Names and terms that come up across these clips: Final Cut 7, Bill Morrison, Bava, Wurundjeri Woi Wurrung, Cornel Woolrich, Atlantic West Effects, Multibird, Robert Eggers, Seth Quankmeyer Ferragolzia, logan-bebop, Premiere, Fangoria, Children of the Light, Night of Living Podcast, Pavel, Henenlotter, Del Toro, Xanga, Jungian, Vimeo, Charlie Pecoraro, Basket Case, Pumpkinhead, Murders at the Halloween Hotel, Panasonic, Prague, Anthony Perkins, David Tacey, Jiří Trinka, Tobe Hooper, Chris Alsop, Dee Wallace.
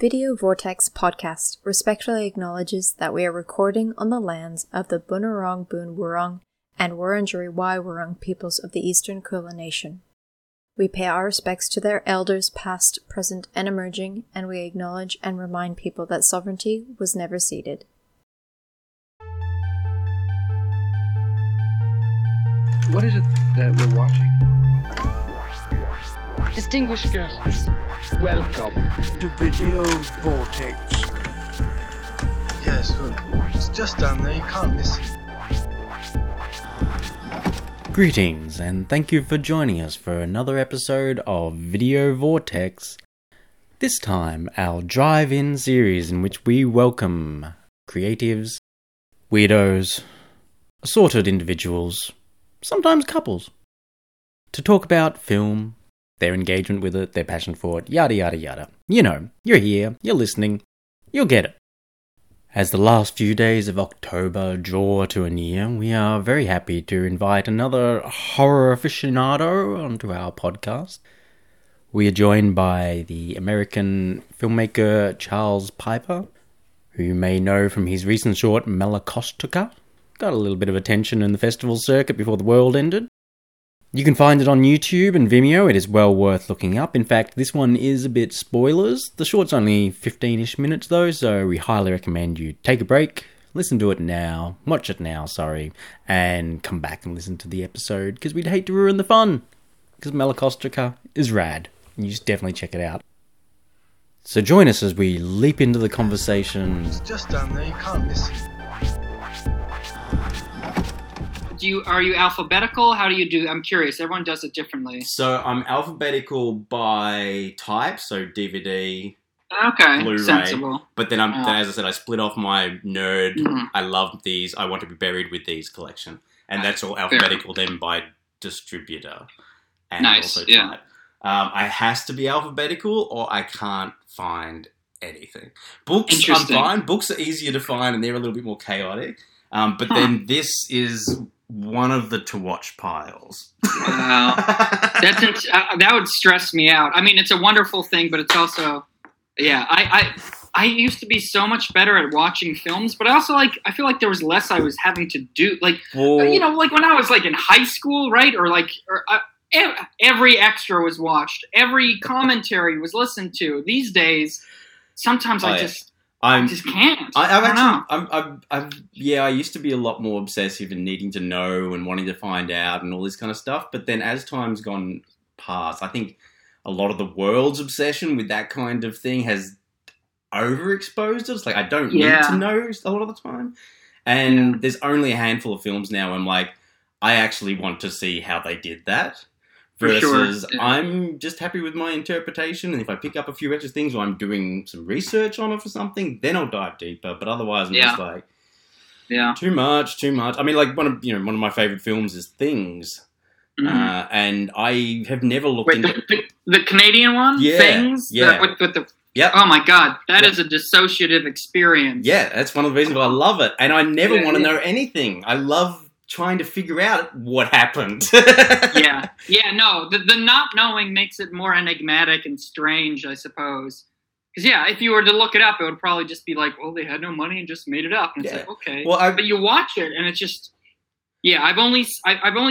Video Vortex podcast respectfully acknowledges that we are recording on the lands of the Bunurong Boon Wurrung and Wurundjeri Woi Wurrung peoples of the Eastern Kulin Nation. We pay our respects to their elders past, present, and emerging, and we acknowledge and remind people that sovereignty was never ceded. What is it that we're watching? Distinguished guests, welcome to Video Vortex. Yes, it's just down there, you can't miss it. Greetings, and thank you for joining us for another episode of Video Vortex. This time, our drive-in series in which we welcome creatives, weirdos, assorted individuals, sometimes couples, to talk about film, their engagement with it, their passion for it, yada yada yada. You know, you're here, you're listening, you'll get it. As the last few days of October draw to an end, we are very happy to invite another horror aficionado onto our podcast. We are joined by the American filmmaker Charles Piper, who you may know from his recent short Malacostraca. Got a little bit of attention in the festival circuit before the world ended. You can find it on YouTube and Vimeo. It is well worth looking up. In fact, this one is a bit spoilers. The short's only 15-ish minutes though, so we highly recommend you take a break, listen to it now, watch it now, and come back and listen to the episode, because we'd hate to ruin the fun, because Malacostraca is rad. You should definitely check it out. So join us as we leap into the conversation. It's just down there, you can't miss it. Are you alphabetical? How do you do? I'm curious. Everyone does it differently. So I'm alphabetical by type, so DVD, okay, Blu-ray. Sensible. But then then, as I said, I split off my nerd. Mm-hmm. I love these. I want to be buried with these collection, and that's all alphabetical. Fair. Then by distributor and nice. Also yeah. Type. I has to be alphabetical, or I can't find anything. Books, I'm fine. Books are easier to find, and they're a little bit more chaotic. But then this is one of the to-watch piles. Wow. That would stress me out. I mean, it's a wonderful thing, but it's also, yeah. I used to be so much better at watching films, but I also, I feel like there was less I was having to do. When I was, in high school, right? Every extra was watched. Every commentary was listened to. These days, sometimes I just can't. I used to be a lot more obsessive and needing to know and wanting to find out and all this kind of stuff. But then as time's gone past, I think a lot of the world's obsession with that kind of thing has overexposed us. I don't need to know a lot of the time. And there's only a handful of films now. I'm like, I actually want to see how they did that. Versus, sure. I'm just happy with my interpretation, and if I pick up a few extra things or I'm doing some research on it for something, then I'll dive deeper. But otherwise, I'm just too much. I mean, one of my favourite films is Things, and I have never looked into the Canadian one. Yeah, Things. Yeah, oh my God, that is a dissociative experience. Yeah, that's one of the reasons why I love it, and I never want to know anything. I love trying to figure out what happened. No, the not knowing makes it more enigmatic and strange, I suppose. Because, if you were to look it up, it would probably just be like, well, they had no money and just made it up. And it's okay. Well, but you watch it and it's just, I've only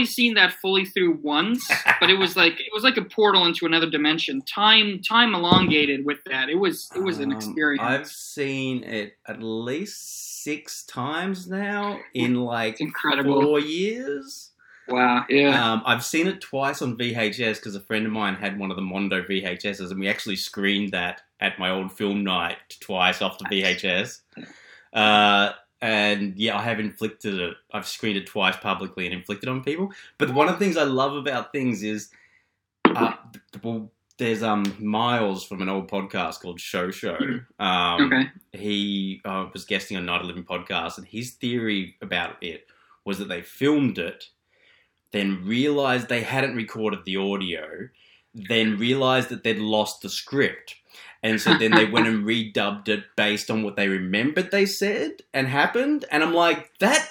seen that fully through once, but it was like a portal into another dimension. Time elongated with that. It was an experience. I've seen it at least 6 times now in 4 years. Wow, yeah. I've seen it twice on VHS because a friend of mine had one of the Mondo VHSs and we actually screened that at my old film night twice off the VHS. I have inflicted it. I've screened it twice publicly and inflicted on people. But one of the things I love about Things is there's Miles from an old podcast called Show Show. He was guesting on Night of Living Podcast, and his theory about it was that they filmed it, then realised they hadn't recorded the audio, then realised that they'd lost the script. And so then they went and redubbed it based on what they remembered they said and happened. And I'm like, that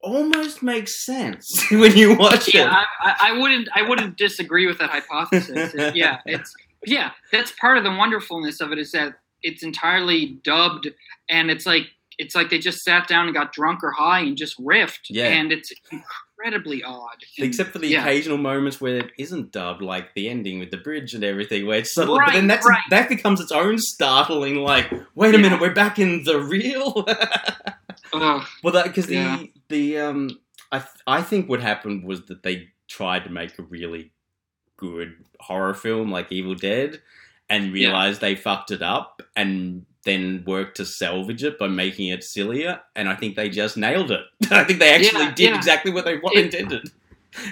almost makes sense when you watch it. I wouldn't disagree with that hypothesis. That's part of the wonderfulness of it, is that it's entirely dubbed, and it's like they just sat down and got drunk or high and just riffed. Yeah. And it's incredibly odd. Except for the occasional moments where it isn't dubbed, like the ending with the bridge and everything, where it's subtle. Right, but then that becomes its own startling, like, wait a minute, we're back in the real? Well, because I think what happened was that they tried to make a really good horror film like Evil Dead and realized they fucked it up and then worked to salvage it by making it sillier, and I think they just nailed it. I think they actually did exactly what they intended.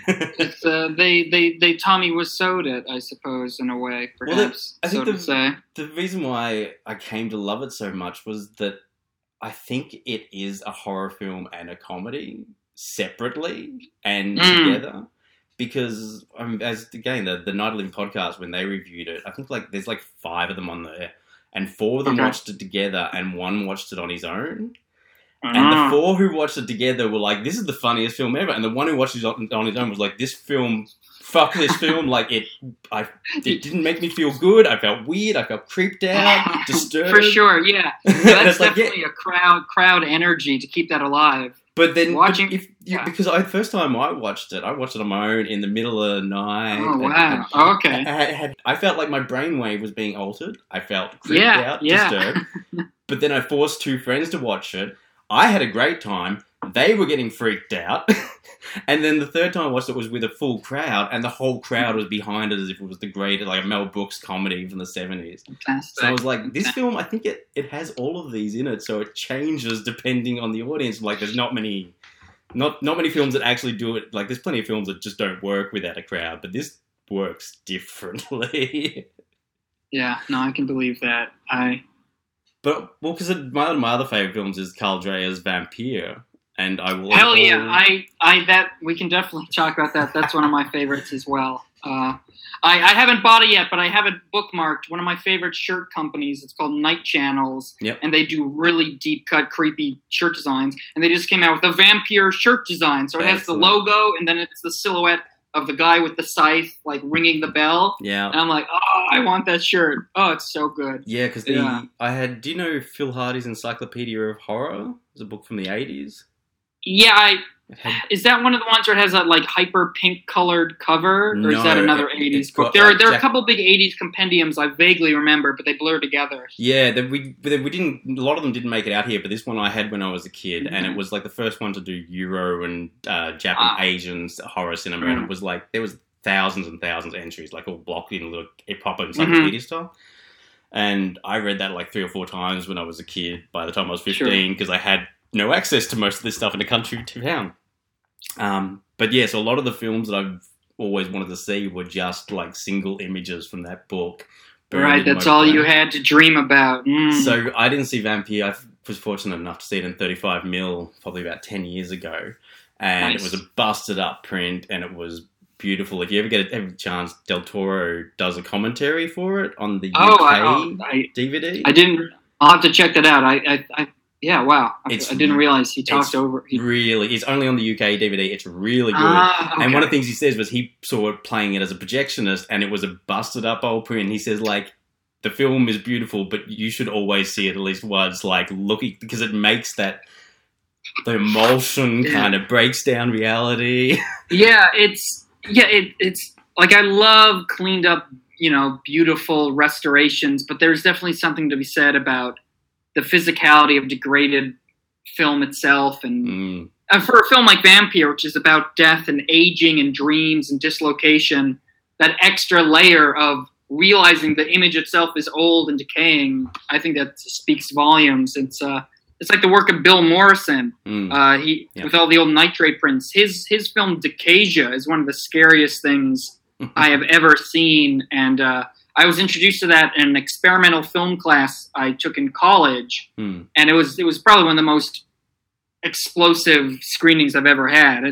It's, they Tommy Wiseau'd it, I suppose, in a way, perhaps. Well, I think the reason why I came to love it so much was that I think it is a horror film and a comedy separately and together. Because, as again, the Night of Living Podcast, when they reviewed it, I think there's 5 of them on there, and 4 of them watched it together, and 1 watched it on his own. And the 4 who watched it together were like, "This is the funniest film ever," and the one who watched it on his own was like, "This film, fuck this film!" Like it didn't make me feel good. I felt weird. I felt creeped out, disturbed. For sure, yeah. So that's definitely a crowd energy to keep that alive. But then, because the first time I watched it on my own in the middle of the night. Oh, wow. Okay. I felt like my brainwave was being altered. I felt creeped out, disturbed. But then I forced 2 friends to watch it. I had a great time. They were getting freaked out. And then the third time I watched it was with a full crowd, and the whole crowd was behind it as if it was the great, Mel Brooks comedy from the 70s. Fantastic. So I was like, this film, I think it has all of these in it, so it changes depending on the audience. Like, there's not many films that actually do it. Like, there's plenty of films that just don't work without a crowd, but this works differently. Yeah, no, I can believe that. Because one of my other favourite films is Carl Dreher's Vampyr. And I will. Hell yeah! We can definitely talk about that. That's one of my favorites as well. I haven't bought it yet, but I have it bookmarked. One of my favorite shirt companies. It's called Night Channels, and they do really deep cut, creepy shirt designs. And they just came out with a Vampyr shirt design. So it has the logo, and then it's the silhouette of the guy with the scythe, ringing the bell. Yeah. And I'm like, oh, I want that shirt. Oh, it's so good. Yeah, because do you know Phil Hardy's Encyclopedia of Horror? It's a book from the 80s. Yeah, is that one of the ones where it has that hyper pink colored cover, or is that another 80s book? There are a couple big 80s compendiums I vaguely remember, but they blur together. Yeah, we didn't. A lot of them didn't make it out here, but this one I had when I was a kid, and it was the first one to do Euro and Japanese Asian horror cinema, and it was there was thousands and thousands of entries, all blocked in little hip-hop and encyclopedia style. And I read that 3 or 4 times when I was a kid. By the time I was 15, because I had no access to most of this stuff in a country town. But yeah, so a lot of the films that I've always wanted to see were just single images from that book. Right, that's all you had to dream about. Mm. So I didn't see Vampyr. I was fortunate enough to see it in 35mm probably about 10 years ago. And It was a busted up print, and it was beautiful. If you ever get a chance, Del Toro does a commentary for it on the UK DVD. I'll have to check that out. Yeah, wow. I didn't realize he talked over. Really, it's only on the UK DVD. It's really good. Okay. And one of the things he says was he saw it playing it as a projectionist, and it was a busted up old print. He says, the film is beautiful, but you should always see it at least once, looking, because it makes that the emulsion kind of breaks down reality. Yeah, it's I love cleaned up, beautiful restorations, but there's definitely something to be said about the physicality of degraded film itself. And for a film like Vampyr, which is about death and aging and dreams and dislocation, that extra layer of realizing the image itself is old and decaying, I think that speaks volumes. It's like the work of Bill Morrison. With all the old nitrate prints, his film Decasia is one of the scariest things I have ever seen. And, I was introduced to that in an experimental film class I took in college, and it was probably one of the most explosive screenings I've ever had.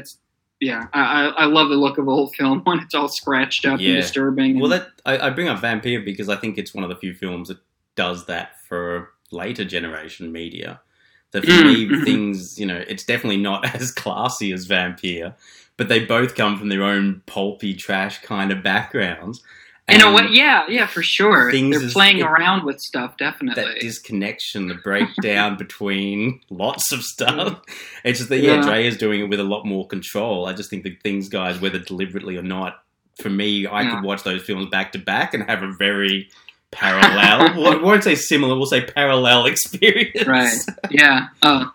I love the look of a whole film when it's all scratched up and disturbing. Well, I bring up Vampyr because I think it's one of the few films that does that for later generation media. That for me, things, it's definitely not as classy as Vampyr, but they both come from their own pulpy trash kind of backgrounds. In a way, yeah, for sure. They're playing around with stuff, definitely. That disconnection, the breakdown between lots of stuff. It's just that, Dre is doing it with a lot more control. I just think the Things guys, whether deliberately or not, for me, I could watch those films back to back and have a very parallel, we won't say similar, we'll say parallel experience. Right, yeah. Oh,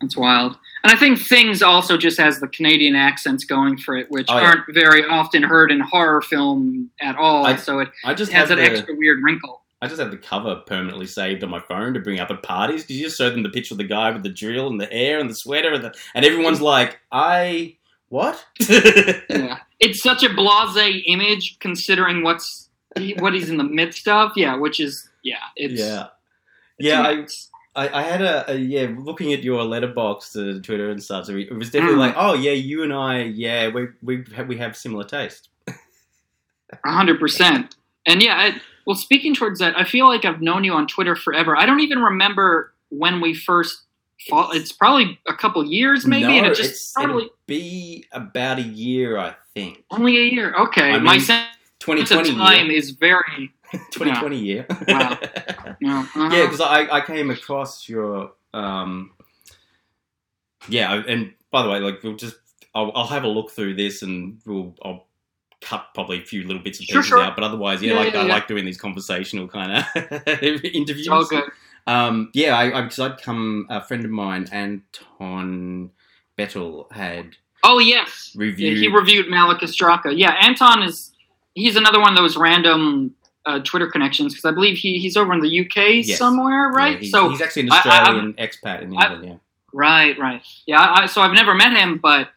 that's wild. And I think Things also just has the Canadian accents going for it, which aren't very often heard in horror film at all. So it has an extra weird wrinkle. I just have the cover permanently saved on my phone to bring up at parties. Because you just show them the picture of the guy with the drill and the hair and the sweater, and everyone's like, what? Yeah, it's such a blasé image considering what he's in the midst of. I had a looking at your Letterboxd, Twitter and stuff, so it was definitely like, oh yeah, you and I, we have similar taste. 100%. And well, speaking towards that, I feel like I've known you on Twitter forever. I don't even remember when we first. It's probably a couple years, maybe, and it's probably be about a year, I think. Only a year, okay. My sense of time is very. 2020 year. Wow. Yeah, because I came across your and by the way, like, we'll just I'll have a look through this and I'll cut probably a few little bits and pieces out, but otherwise, I like doing these conversational kind of interviews. Oh, good. I'd come, a friend of mine, Anton Bettle, had. Oh yes, he reviewed Malacostraca. Yeah, Anton he's another one of those random Twitter connections, because I believe he's over in the UK somewhere, right? Yeah, he's actually an Australian expat in England. Right. Yeah, so I've never met him, but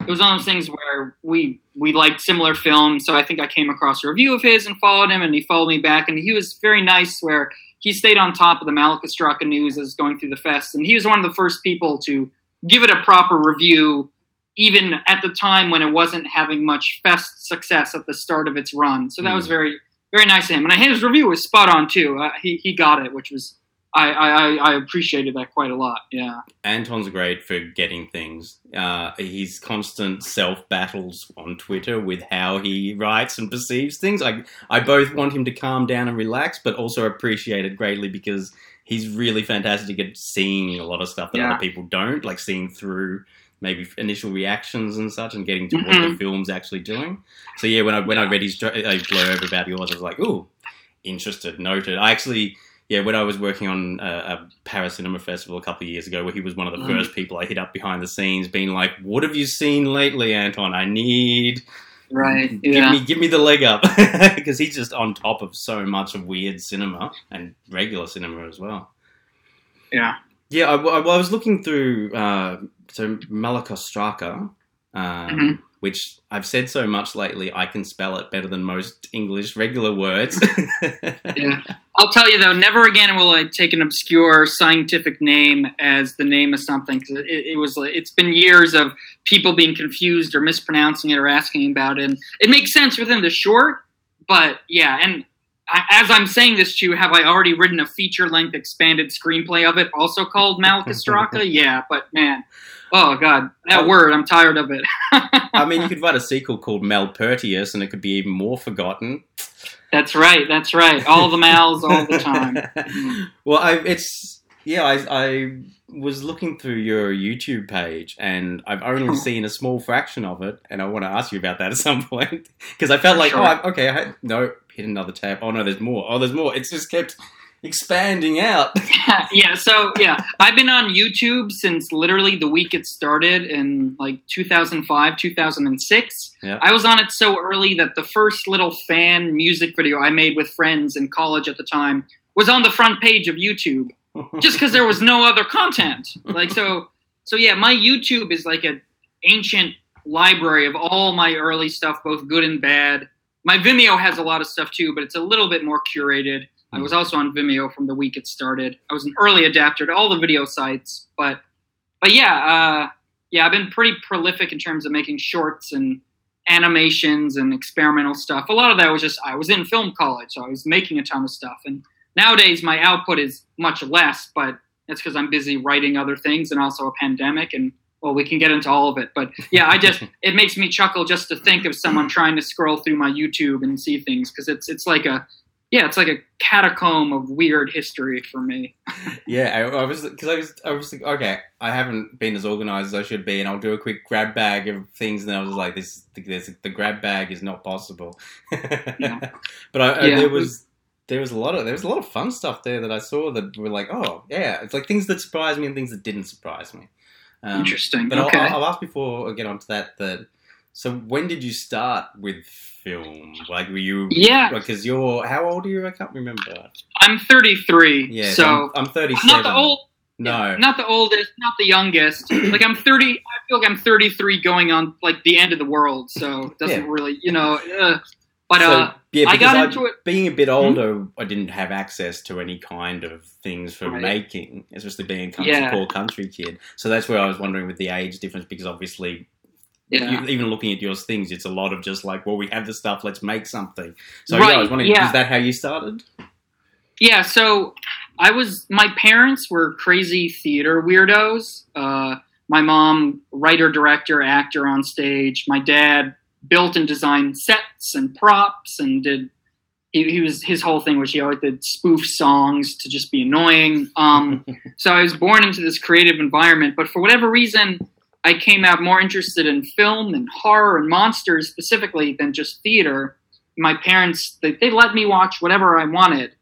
it was one of those things where we liked similar films, so I think I came across a review of his and followed him, and he followed me back, and he was very nice where he stayed on top of the Malacostraca news as going through the fest, and he was one of the first people to give it a proper review, even at the time when it wasn't having much fest success at the start of its run. So that was very... very nice of him, and his review was spot on too. He got it, which was I appreciated that quite a lot. Yeah, Anton's great for getting things. His constant self battles on Twitter with how he writes and perceives things. I both want him to calm down and relax, but also appreciate it greatly because he's really fantastic at seeing a lot of stuff that other people don't, like seeing through maybe initial reactions and such, and getting to what the film's actually doing. So yeah, when I read his blurb about yours, I was like, ooh, interested, noted. I actually, when I was working on a Paris Cinema Festival a couple of years ago, where he was one of the first people I hit up behind the scenes, being like, what have you seen lately, Anton? I need... Right. Yeah. Give me the leg up. Because he's just on top of so much of weird cinema and regular cinema as well. Yeah. Yeah, I was looking through Malacostraca, which I've said so much lately, I can spell it better than most English regular words. Yeah. I'll tell you, though, never again will I take an obscure scientific name as the name of something. Cause it's been years of people being confused or mispronouncing it or asking about it. And it makes sense within the short, but yeah, and... as I'm saying this to you, have I already written a feature-length expanded screenplay of it, also called Malacostraca? Yeah, but man, oh god, that word, I'm tired of it. I mean, you could write a sequel called Malpertius, and it could be even more forgotten. That's right. All the Mals, all the time. Well, I was looking through your YouTube page, and I've only seen a small fraction of it, and I want to ask you about that at some point, because I felt like, hit another tab. Oh, no, there's more. It's just kept expanding out. I've been on YouTube since literally the week it started in, like, 2005, 2006. Yep. I was on it so early that the first little fan music video I made with friends in college at the time was on the front page of YouTube, just because there was no other content. Like, so yeah, my YouTube is like an ancient library of all my early stuff, both good and bad. My Vimeo has a lot of stuff too, but it's a little bit more curated. I was also on Vimeo from the week it started. I was an early adapter to all the video sites, but I've been pretty prolific in terms of making shorts and animations and experimental stuff. A lot of that was just, I was in film college, so I was making a ton of stuff. And nowadays my output is much less, but that's because I'm busy writing other things and also a pandemic and well, we can get into all of it, but yeah, it makes me chuckle just to think of someone trying to scroll through my YouTube and see things. Cause it's like a catacomb of weird history for me. Yeah. I was like, okay, I haven't been as organized as I should be, and I'll do a quick grab bag of things. And then I was like, the grab bag is not possible. Yeah. But there was a lot of fun stuff there that I saw that were like, oh yeah, it's like things that surprised me and things that didn't surprise me. Interesting. But okay. I'll ask before I get onto that. So when did you start with film? Like, were you? Yeah. Because how old are you? I can't remember. I'm 33. Yeah. So I'm 37. I'm not the old. No. Not the oldest. Not the youngest. Like I'm 30. I feel like I'm 33, going on like the end of the world. So it doesn't really, But I got into it. Being a bit older, I didn't have access to any kind of things for making, especially being a poor country kid. So that's where I was wondering with the age difference, because obviously, even looking at your things, it's a lot of just like, well, we have the stuff, let's make something. So I was wondering, is that how you started? Yeah, so my parents were crazy theater weirdos. My mom, writer, director, actor on stage. My dad built and designed sets and props and his whole thing was he always did spoof songs to just be annoying. So I was born into this creative environment, but for whatever reason, I came out more interested in film and horror and monsters specifically than just theater. My parents, they let me watch whatever I wanted,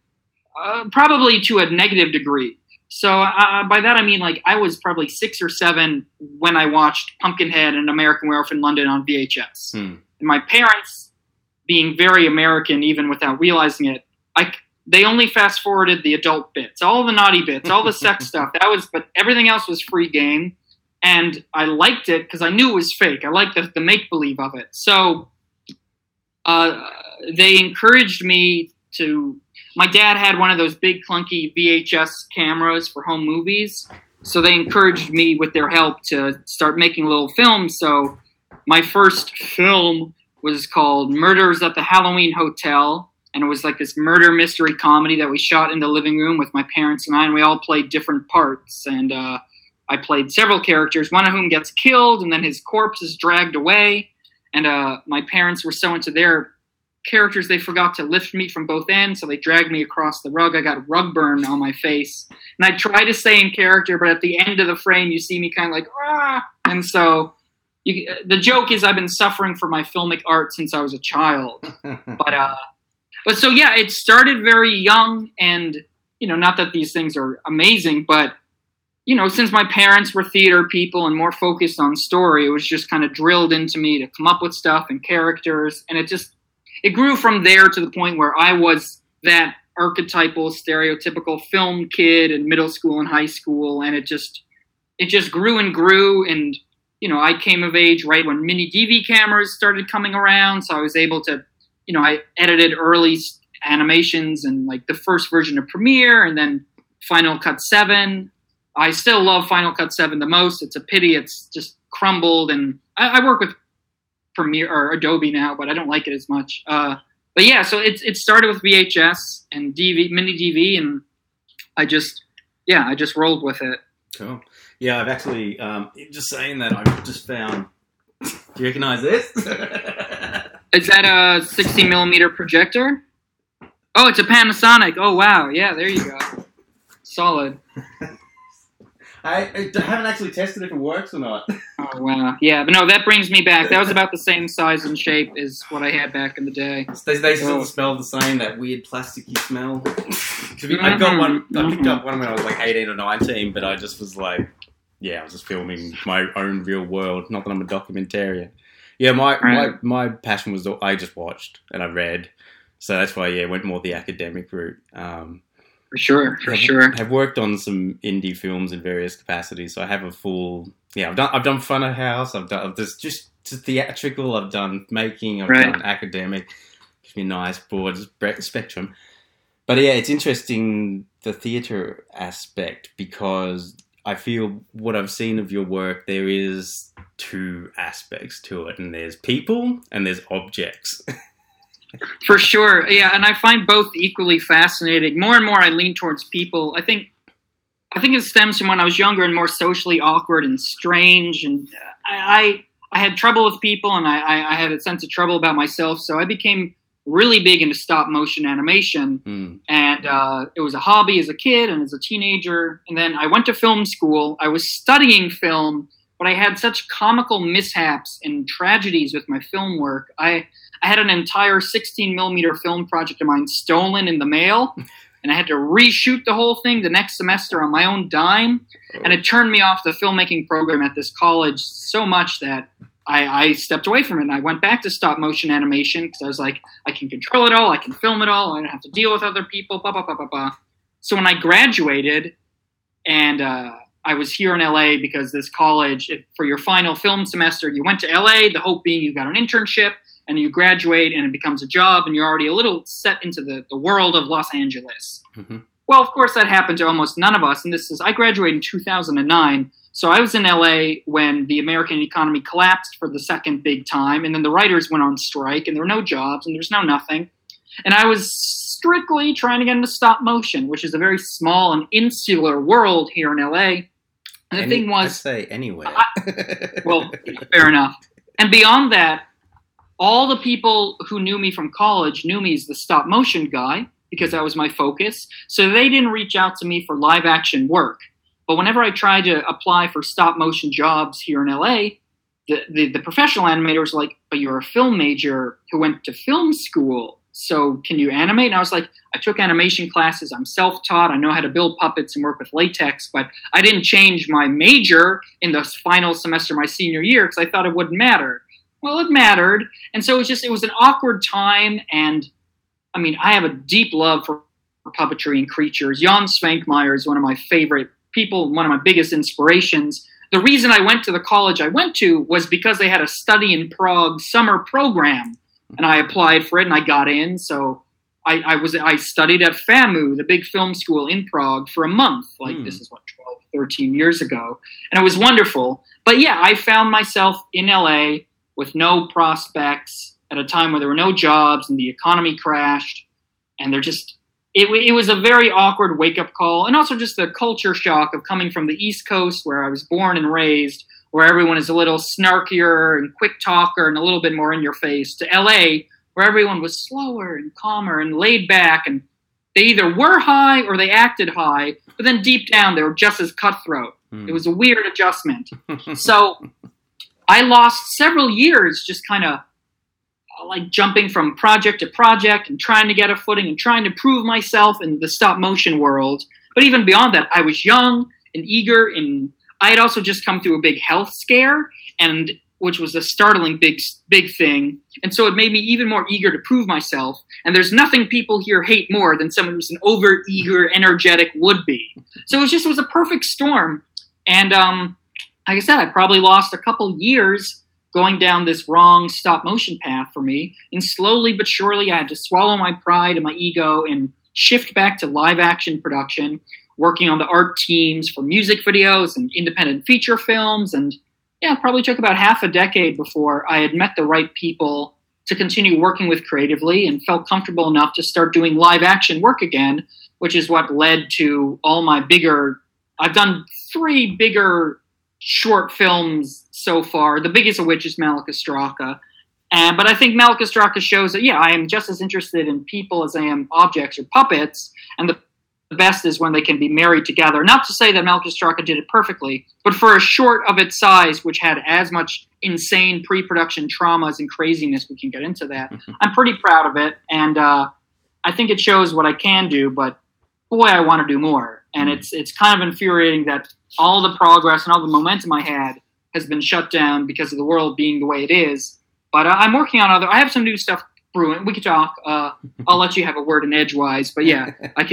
probably to a negative degree. So by that I mean, like, I was probably 6 or 7 when I watched Pumpkinhead and American Werewolf in London on VHS. And my parents, being very American even without realizing it, they only fast-forwarded the adult bits, all the naughty bits, all the sex stuff. But everything else was free game, and I liked it because I knew it was fake. I liked the make-believe of it. So they encouraged me to... My dad had one of those big clunky VHS cameras for home movies, so they encouraged me with their help to start making little films. So my first film was called Murders at the Halloween Hotel, and it was like this murder mystery comedy that we shot in the living room with my parents and I, and we all played different parts. And I played several characters, one of whom gets killed, and then his corpse is dragged away. And my parents were so into their characters, they forgot to lift me from both ends, so they dragged me across the rug. I got rug burn on my face, and I try to stay in character, but at the end of the frame you see me kind of like, ah. And so the joke is I've been suffering for my filmic art since I was a child. But so yeah, it started very young, and not that these things are amazing, but since my parents were theater people and more focused on story, it was just kind of drilled into me to come up with stuff and characters, and it grew from there to the point where I was that archetypal, stereotypical film kid in middle school and high school, and it just grew and grew. And I came of age right when mini DV cameras started coming around, so I was able to, I edited early animations and like the first version of Premiere, and then Final Cut 7. I still love Final Cut 7 the most. It's a pity it's just crumbled, and I work with Premiere or Adobe now, but I don't like it as much. But yeah, so it started with VHS and mini DV, and I just rolled with it. Cool. Yeah, I've actually just saying that I've just found. Do you recognize this? Is that a 60mm projector? Oh, it's a Panasonic. Oh wow, yeah, there you go. Solid. I haven't actually tested if it works or not. Oh, wow. Yeah, but no, that brings me back. That was about the same size and shape as what I had back in the day. They still smell the same, that weird plasticky smell. I got one. I picked up one when I was like 18 or 19, but I just was like, yeah, I was just filming my own real world. Not that I'm a documentarian. Yeah, my passion was I just watched and I read. So that's why, yeah, I went more the academic route. For sure. I've worked on some indie films in various capacities, so I have a full. Yeah, I've done Funhouse. I've done just theatrical. I've done making. I've done academic. Gives me a nice broad spectrum. But yeah, it's interesting, the theatre aspect, because I feel what I've seen of your work, there is two aspects to it, and there's people and there's objects. For sure, yeah, and I find both equally fascinating. More and more I lean towards people. I think I think it stems from when I was younger and more socially awkward and strange, and I had trouble with people, and I had a sense of trouble about myself, so I became really big into stop-motion animation, and it was a hobby as a kid and as a teenager, and then I went to film school. I was studying film, but I had such comical mishaps and tragedies with my film work. I had an entire 16mm film project of mine stolen in the mail, and I had to reshoot the whole thing the next semester on my own dime. And it turned me off the filmmaking program at this college so much that I stepped away from it, and I went back to stop motion animation because I was like, I can control it all, I can film it all, I don't have to deal with other people, blah, blah, blah, blah, blah. So when I graduated and I was here in LA because this college, for your final film semester, you went to LA, the hope being you got an internship, and you graduate and it becomes a job and you're already a little set into the world of Los Angeles. Mm-hmm. Well, of course, that happened to almost none of us. And this is, I graduated in 2009. So I was in LA when the American economy collapsed for the second big time. And then the writers went on strike and there were no jobs and there's no nothing. And I was strictly trying to get into stop motion, which is a very small and insular world here in LA. And the thing was, I say anyway. Well, fair enough. And beyond that, all the people who knew me from college knew me as the stop motion guy because that was my focus. So they didn't reach out to me for live action work. But whenever I tried to apply for stop motion jobs here in LA, the professional animators were like, but you're a film major who went to film school. So can you animate? And I was like, I took animation classes. I'm self-taught. I know how to build puppets and work with latex, but I didn't change my major in the final semester of my senior year because I thought it wouldn't matter. Well, it mattered. And so it was an awkward time. And I mean, I have a deep love for puppetry and creatures. Jan Svankmajer is one of my favorite people, one of my biggest inspirations. The reason I went to the college I went to was because they had a study in Prague summer program. And I applied for it and I got in. So I studied at FAMU, the big film school in Prague, for a month. Like this is what, 12, 13 years ago. And it was wonderful. But yeah, I found myself in LA with no prospects at a time where there were no jobs and the economy crashed. And it was a very awkward wake-up call. And also just the culture shock of coming from the East Coast, where I was born and raised, where everyone is a little snarkier and quick talker and a little bit more in your face, to LA, where everyone was slower and calmer and laid back. And they either were high or they acted high, but then deep down they were just as cutthroat. It was a weird adjustment. So I lost several years just kind of like jumping from project to project and trying to get a footing and trying to prove myself in the stop motion world. But even beyond that, I was young and eager, and I had also just come through a big health scare, and which was a startling big thing. And so it made me even more eager to prove myself. And there's nothing people here hate more than someone who's an over eager, energetic would-be. So it was a perfect storm. And, like I said, I probably lost a couple years going down this wrong stop-motion path for me, and slowly but surely I had to swallow my pride and my ego and shift back to live-action production, working on the art teams for music videos and independent feature films, and yeah, it probably took about half a decade before I had met the right people to continue working with creatively and felt comfortable enough to start doing live-action work again, which is what led to all my bigger... I've done 3 bigger short films so far, the biggest of which is Malacostraca. But I think Malacostraca shows that, yeah, I am just as interested in people as I am objects or puppets, and the best is when they can be married together. Not to say that Malacostraca did it perfectly, but for a short of its size, which had as much insane pre-production traumas and craziness, we can get into that, I'm pretty proud of it, and I think it shows what I can do, but boy, I want to do more. And it's kind of infuriating that all the progress and all the momentum I had has been shut down because of the world being the way it is. But I'm working on I have some new stuff brewing. We can talk. I'll let you have a word in edgewise. But yeah, I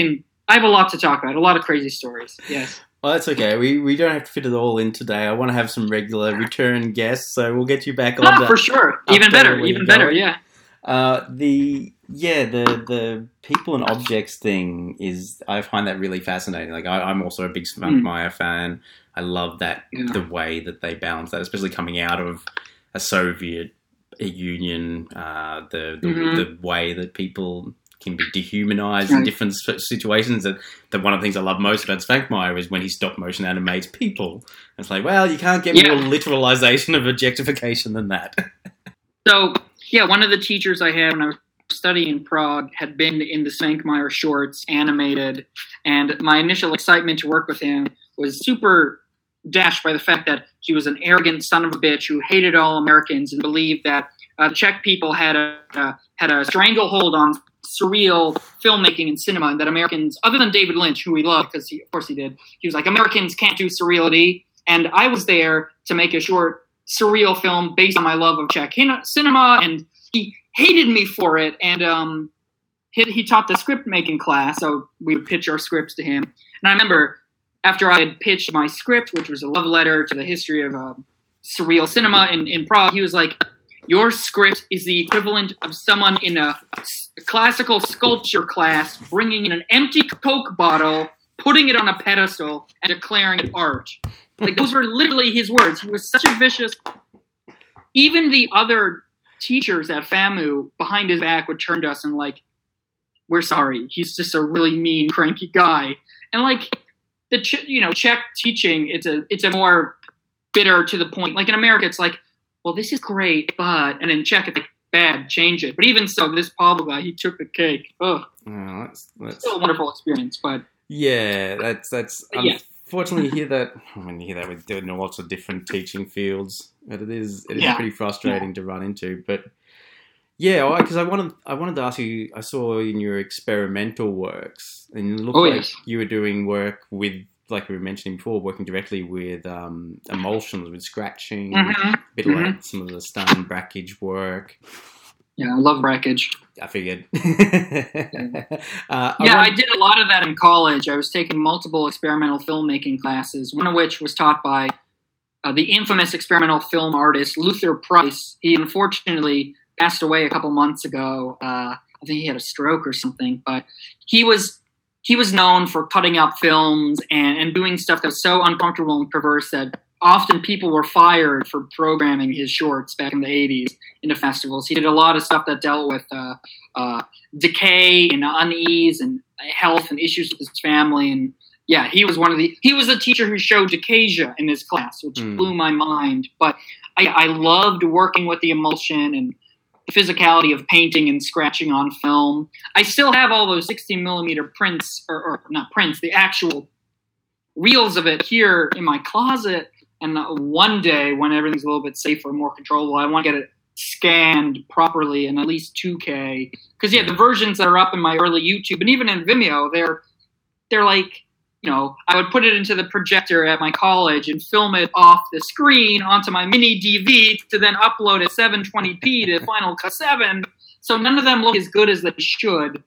have a lot to talk about, a lot of crazy stories. Yes. Well, that's okay. We don't have to fit it all in today. I want to have some regular return guests, so we'll get you back on that. For sure. Even better, yeah. The people and objects thing is, I find that really fascinating. Like I'm also a big Svankmajer fan. I love that, the way that they balance that, especially coming out of a Soviet Union, the way that people can be dehumanized in different situations. That one of the things I love most about Svankmajer is when he stop motion animates people. It's like, well, you can't get more literalization of objectification than that. So, yeah, one of the teachers I had when I was studying in Prague had been in the Svankmajer shorts animated, and my initial excitement to work with him was super dashed by the fact that he was an arrogant son of a bitch who hated all Americans and believed that Czech people had a stranglehold on surreal filmmaking and cinema, and that Americans, other than David Lynch, who we loved, because of course he did, he was like, Americans can't do surreality. And I was there to make a short surreal film based on my love of Czech cinema, and he hated me for it. And he taught the script making class, so we would pitch our scripts to him. And I remember, after I had pitched my script, which was a love letter to the history of surreal cinema in Prague, he was like, your script is the equivalent of someone in a classical sculpture class bringing in an empty Coke bottle, putting it on a pedestal, and declaring it art. Like, those were literally his words. He was such a vicious... Even the other teachers at FAMU behind his back would turn to us and like, we're sorry, he's just a really mean, cranky guy. And like... Czech teaching, it's a more bitter to the point. Like in America, it's like, well, this is great, but, and in Czech, it's like, bad, change it. But even so, this Pavel guy, he took the cake. Ugh. Oh, that's still a wonderful experience, but yeah, that's unfortunately you hear that. I mean, you hear that with doing lots of different teaching fields, but it is pretty frustrating to run into. But yeah, because I wanted to ask you, I saw in your experimental works, and it looked you were doing work with, like we were mentioning before, working directly with emulsions, with scratching, a bit like some of the stone brackage work. Yeah, I love brackage. I figured. I did a lot of that in college. I was taking multiple experimental filmmaking classes, one of which was taught by the infamous experimental film artist Luther Price. He unfortunately... passed away a couple months ago. I think he had a stroke or something, but he was known for cutting up films and doing stuff that was so uncomfortable and perverse that often people were fired for programming his shorts back in the 80s into festivals. He did a lot of stuff that dealt with decay and unease and health and issues with his family. And yeah, he was the teacher who showed Decasia in his class, which blew my mind. But I loved working with the emulsion and physicality of painting and scratching on film. I still have all those 16 millimeter prints, or not prints, the actual reels of it here in my closet. And one day when everything's a little bit safer, more controllable, I want to get it scanned properly in at least 2K. Because the versions that are up in my early YouTube and even in Vimeo, they're like, I would put it into the projector at my college and film it off the screen onto my mini DV to then upload at 720p to Final Cut 7. So none of them look as good as they should.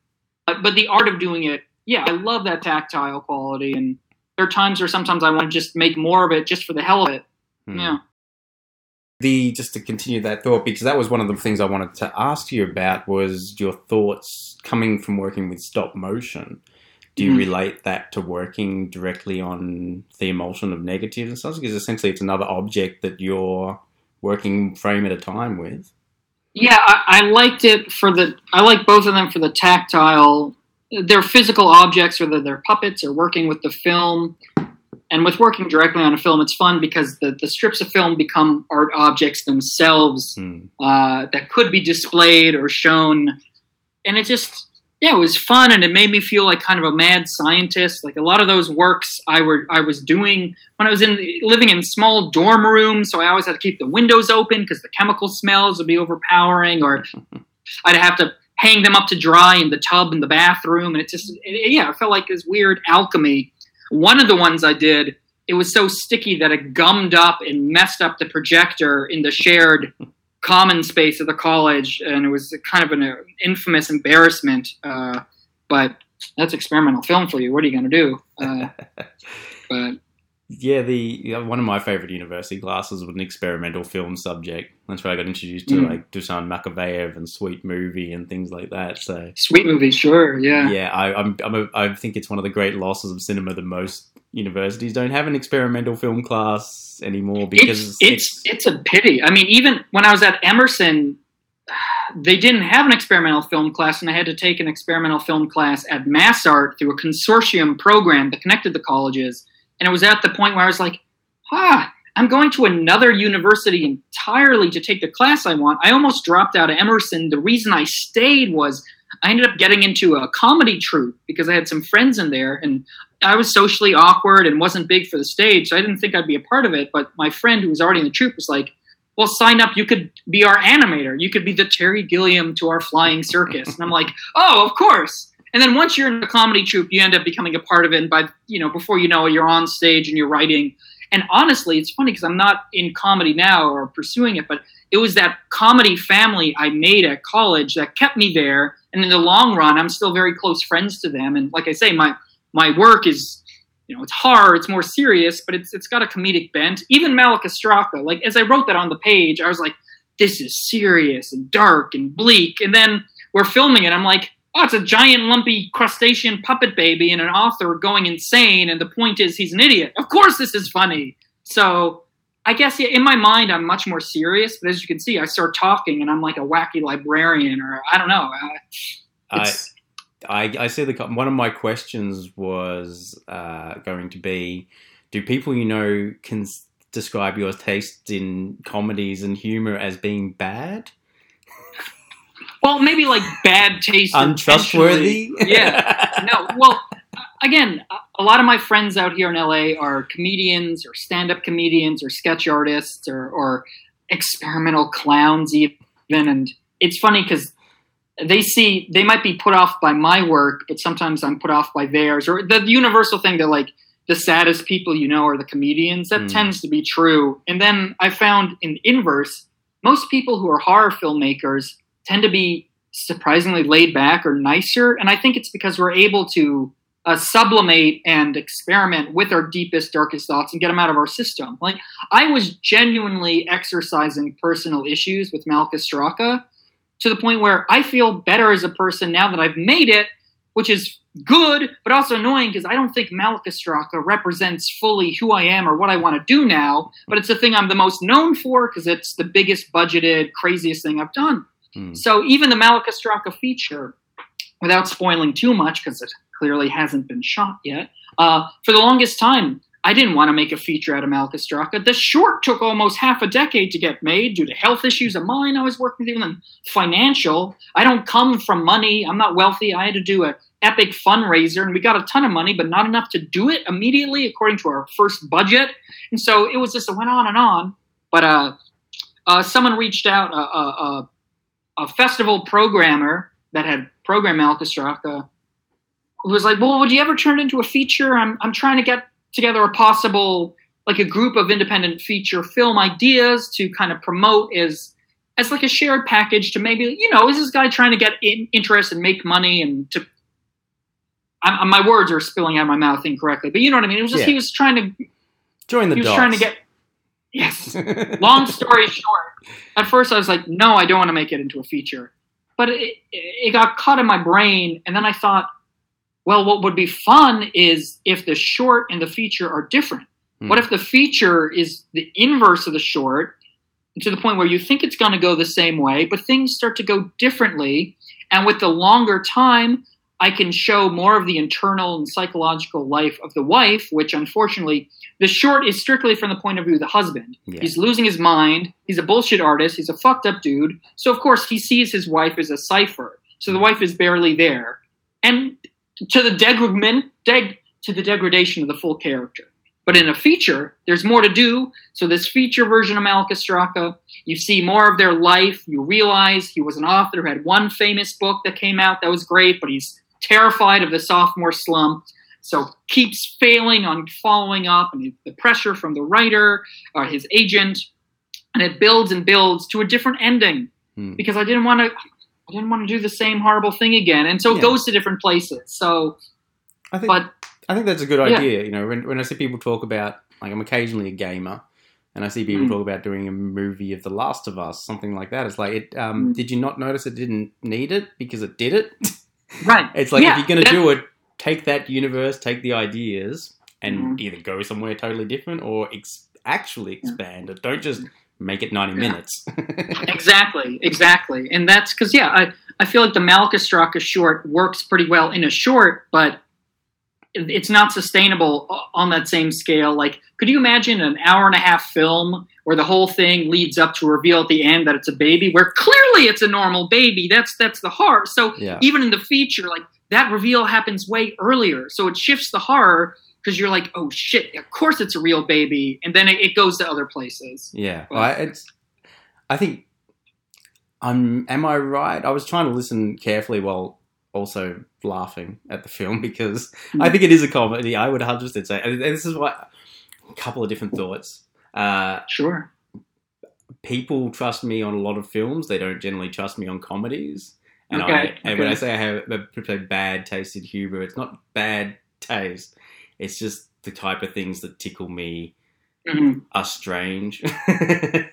But the art of doing it, I love that tactile quality. And there are times where sometimes I want to just make more of it just for the hell of it. Yeah. Just to continue that thought, because that was one of the things I wanted to ask you about, was your thoughts coming from working with stop motion. Do you relate that to working directly on the emulsion of negatives and such? Because essentially it's another object that you're working frame at a time with. Yeah, I liked it I like both of them for the tactile. They're physical objects, whether they're puppets or working with the film. And with working directly on a film, it's fun because the strips of film become art objects themselves that could be displayed or shown. And it just... it was fun, and it made me feel like kind of a mad scientist. Like a lot of those works I was doing when I was living in small dorm rooms, so I always had to keep the windows open because the chemical smells would be overpowering, or I'd have to hang them up to dry in the tub in the bathroom, and it felt like this weird alchemy. One of the ones I did, it was so sticky that it gummed up and messed up the projector in the shared common space of the college, and it was kind of an infamous embarrassment, but that's experimental film for you. What are you going to do? But yeah, one of my favorite university classes was an experimental film subject. That's where I got introduced to like Dusan Makaveev and Sweet Movie and things like that. So Sweet Movie, sure, yeah. Yeah, I think it's one of the great losses of cinema. The most universities don't have an experimental film class anymore because it's a pity. I mean, even when I was at Emerson, they didn't have an experimental film class, and I had to take an experimental film class at MassArt through a consortium program that connected the colleges. And it was at the point where I was like, I'm going to another university entirely to take the class I want. I almost dropped out of Emerson. The reason I stayed was I ended up getting into a comedy troupe because I had some friends in there, and I was socially awkward and wasn't big for the stage, so I didn't think I'd be a part of it. But my friend who was already in the troupe was like, well, sign up. You could be our animator. You could be the Terry Gilliam to our flying circus. And I'm like, oh, of course. And then once you're in a comedy troupe, you end up becoming a part of it. And by, before you know it, you're on stage and you're writing. And honestly, it's funny because I'm not in comedy now or pursuing it, but it was that comedy family I made at college that kept me there. And in the long run, I'm still very close friends to them. And like I say, my work is, it's horror, it's more serious, but it's got a comedic bent. Even Malacostraca, like as I wrote that on the page, I was like, this is serious and dark and bleak. And then we're filming it. I'm like, oh, it's a giant lumpy crustacean puppet baby and an author going insane. And the point is he's an idiot. Of course this is funny. So I guess in my mind, I'm much more serious. But as you can see, I start talking and I'm like a wacky librarian, or I don't know. I see one of my questions was going to be, do people can describe your tastes in comedies and humor as being bad? Well, maybe like bad taste. Untrustworthy? Yeah. No, well, again, a lot of my friends out here in LA are comedians or stand-up comedians or sketch artists or experimental clowns even. And it's funny because they might be put off by my work, but sometimes I'm put off by theirs. Or the universal thing that like the saddest people are the comedians. That tends to be true. And then I found in the inverse, most people who are horror filmmakers tend to be surprisingly laid back or nicer. And I think it's because we're able to sublimate and experiment with our deepest, darkest thoughts and get them out of our system. Like I was genuinely exercising personal issues with Malacostraca to the point where I feel better as a person now that I've made it, which is good, but also annoying because I don't think Malacostraca represents fully who I am or what I want to do now. But it's the thing I'm the most known for because it's the biggest budgeted, craziest thing I've done. So even the Malacostraca feature, without spoiling too much, because it clearly hasn't been shot yet, for the longest time, I didn't want to make a feature out of Malacostraca. The short took almost half a decade to get made due to health issues of mine I was working through, and financial. I don't come from money. I'm not wealthy. I had to do an epic fundraiser, and we got a ton of money, but not enough to do it immediately according to our first budget. And so it was just, it went on and on. But someone reached out, a festival programmer that had programmed Malacostraca, who was like, well, would you ever turn it into a feature? I'm trying to get together a possible, like a group of independent feature film ideas to kind of promote as like a shared package to maybe, is this guy trying to get interest and make money and to, my words are spilling out of my mouth incorrectly, but you know what I mean? It was just, He was trying to join the dots. Trying to get, yes. Long story short, at first I was like, no, I don't want to make it into a feature. But it got caught in my brain. And then I thought, well, what would be fun is if the short and the feature are different. What if the feature is the inverse of the short to the point where you think it's going to go the same way, but things start to go differently. And with the longer time, I can show more of the internal and psychological life of the wife, which unfortunately the short is strictly from the point of view of the husband. Yeah. He's losing his mind. He's a bullshit artist. He's a fucked up dude. So of course he sees his wife as a cipher. So the wife is barely there. And to the degradation of the full character. But in a feature, there's more to do. So this feature version of Malacostraca, you see more of their life. You realize he was an author who had one famous book that came out that was great, but he's terrified of the sophomore slump, so keeps failing on following up, and the pressure from the writer or his agent, and it builds and builds to a different ending because I didn't want to do the same horrible thing again, and so it goes to different places. So I think that's a good idea. When I see people talk about, like, I'm occasionally a gamer, and I see people talk about doing a movie of The Last of Us, something like that. It's like, did you not notice it didn't need it because it did it? Right. It's like, if you're going to do it, take that universe, take the ideas, and either go somewhere totally different or actually expand it. Don't just make it 90 minutes. Exactly. And that's because, I feel like the Malacostraca short works pretty well in a short, but it's not sustainable on that same scale. Like, could you imagine an hour and a half film where the whole thing leads up to a reveal at the end that it's a baby, where clearly it's a normal baby? That's the horror. So even in the feature, like, that reveal happens way earlier. So it shifts the horror because you're like, oh shit, of course it's a real baby. And then it goes to other places. Yeah. Well, am I right? I was trying to listen carefully while also laughing at the film because I think it is a comedy. I would 100% say, and this is why, a couple of different thoughts. Sure. People trust me on a lot of films. They don't generally trust me on comedies. And, when I say I have a bad taste in humour, it's not bad taste. It's just the type of things that tickle me are strange. Fair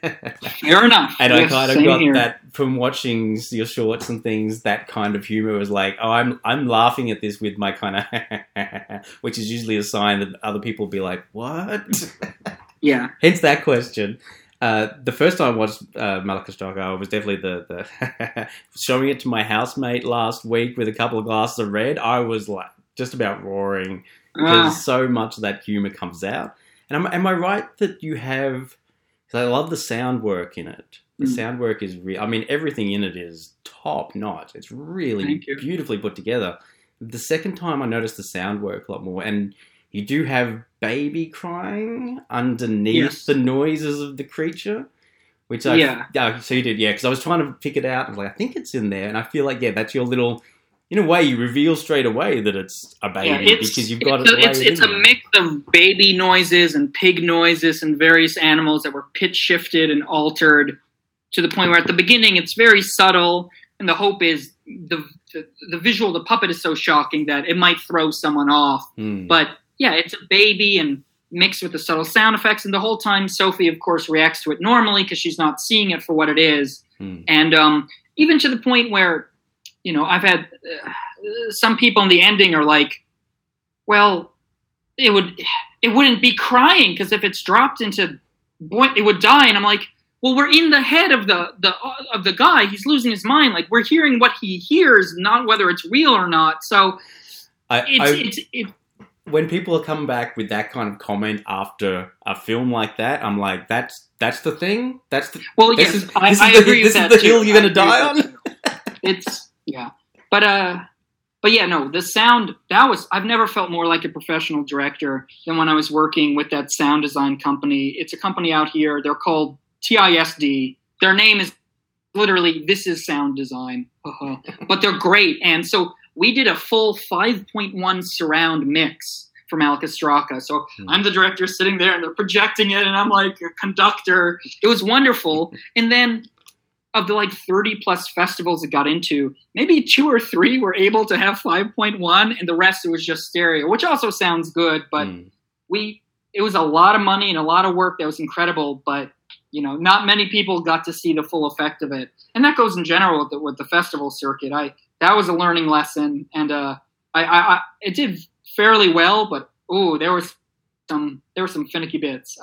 enough. And I kind of got that from watching your shorts and things. That kind of humour was like, oh, I'm laughing at this with my kind of, which is usually a sign that other people will be like, what? Yeah. Hence that question. The first time I watched Malacostraca, I was definitely the showing it to my housemate last week with a couple of glasses of red. I was like just about roaring because so much of that humour comes out. And am I right that you have? Because I love the sound work in it. The sound work is real. I mean, everything in it is top notch. It's really beautifully put together. The second time, I noticed the sound work a lot more, and you do have baby crying underneath the noises of the creature, which I... Yeah. So you did, because I was trying to pick it out. I was like, I think it's in there. And I feel like, that's your little... In a way, you reveal straight away that it's a baby because you've got it. It's a mix of baby noises and pig noises and various animals that were pitch shifted and altered to the point where at the beginning it's very subtle, and the hope is the visual, the puppet is so shocking that it might throw someone off. But... Yeah, it's a baby and mixed with the subtle sound effects. And the whole time, Sophie, of course, reacts to it normally because she's not seeing it for what it is. And even to the point where, I've had some people in the ending are like, well, it wouldn't be crying because if it's dropped into it would die. And I'm like, well, we're in the head of the guy. He's losing his mind. Like, we're hearing what he hears, not whether it's real or not. So when people come back with that kind of comment after a film like that, I'm like, that's the thing? I agree with that. This is the hill you're going to die on? The sound, I've never felt more like a professional director than when I was working with that sound design company. It's a company out here. They're called TISD. Their name is literally, this is sound design. But they're great. And so, we did a full 5.1 surround mix for Malacostraca. So I'm the director sitting there and they're projecting it and I'm like a conductor. It was wonderful. And then of the 30 plus festivals it got into, maybe 2 or 3 were able to have 5.1 and the rest it was just stereo, which also sounds good. But it was a lot of money and a lot of work that was incredible. But, not many people got to see the full effect of it. And that goes in general with the festival circuit. That was a learning lesson, and it did fairly well, but there were some finicky bits.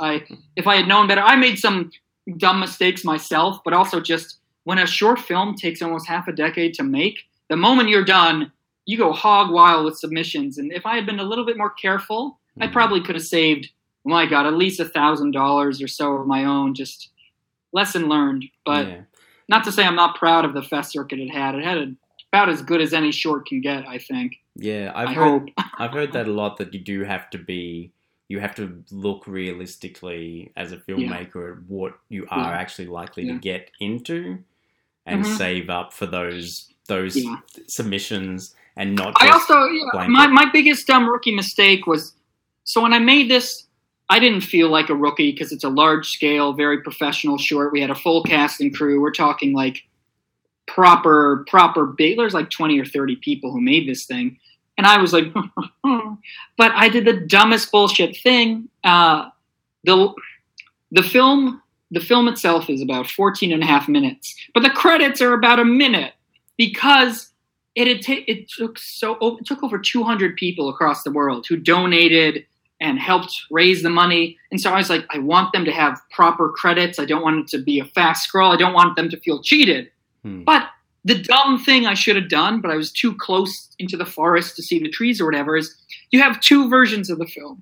If I had known better, I made some dumb mistakes myself, but also just when a short film takes almost half a decade to make, the moment you're done, you go hog wild with submissions. And if I had been a little bit more careful, I probably could have saved, at least $1,000 or so of my own. Just lesson learned, but not to say I'm not proud of the fest circuit it had. It had about as good as any short can get, I think. Yeah, I've heard that a lot, that you do have to be... You have to look realistically as a filmmaker at what you are actually likely to get into and save up for those submissions and not just... I also... My biggest dumb rookie mistake was... So when I made this, I didn't feel like a rookie because it's a large-scale, very professional short. We had a full cast and crew. We're talking proper big, there's 20 or 30 people who made this thing, and I was like but I did the dumbest bullshit thing. The film itself is about 14.5 minutes, but the credits are about a minute because it took over 200 people across the world who donated and helped raise the money. And so I was like, I want them to have proper credits. I don't want it to be a fast scroll. I don't want them to feel cheated. But the dumb thing I should have done, but I was too close into the forest to see the trees or whatever, is you have two versions of the film.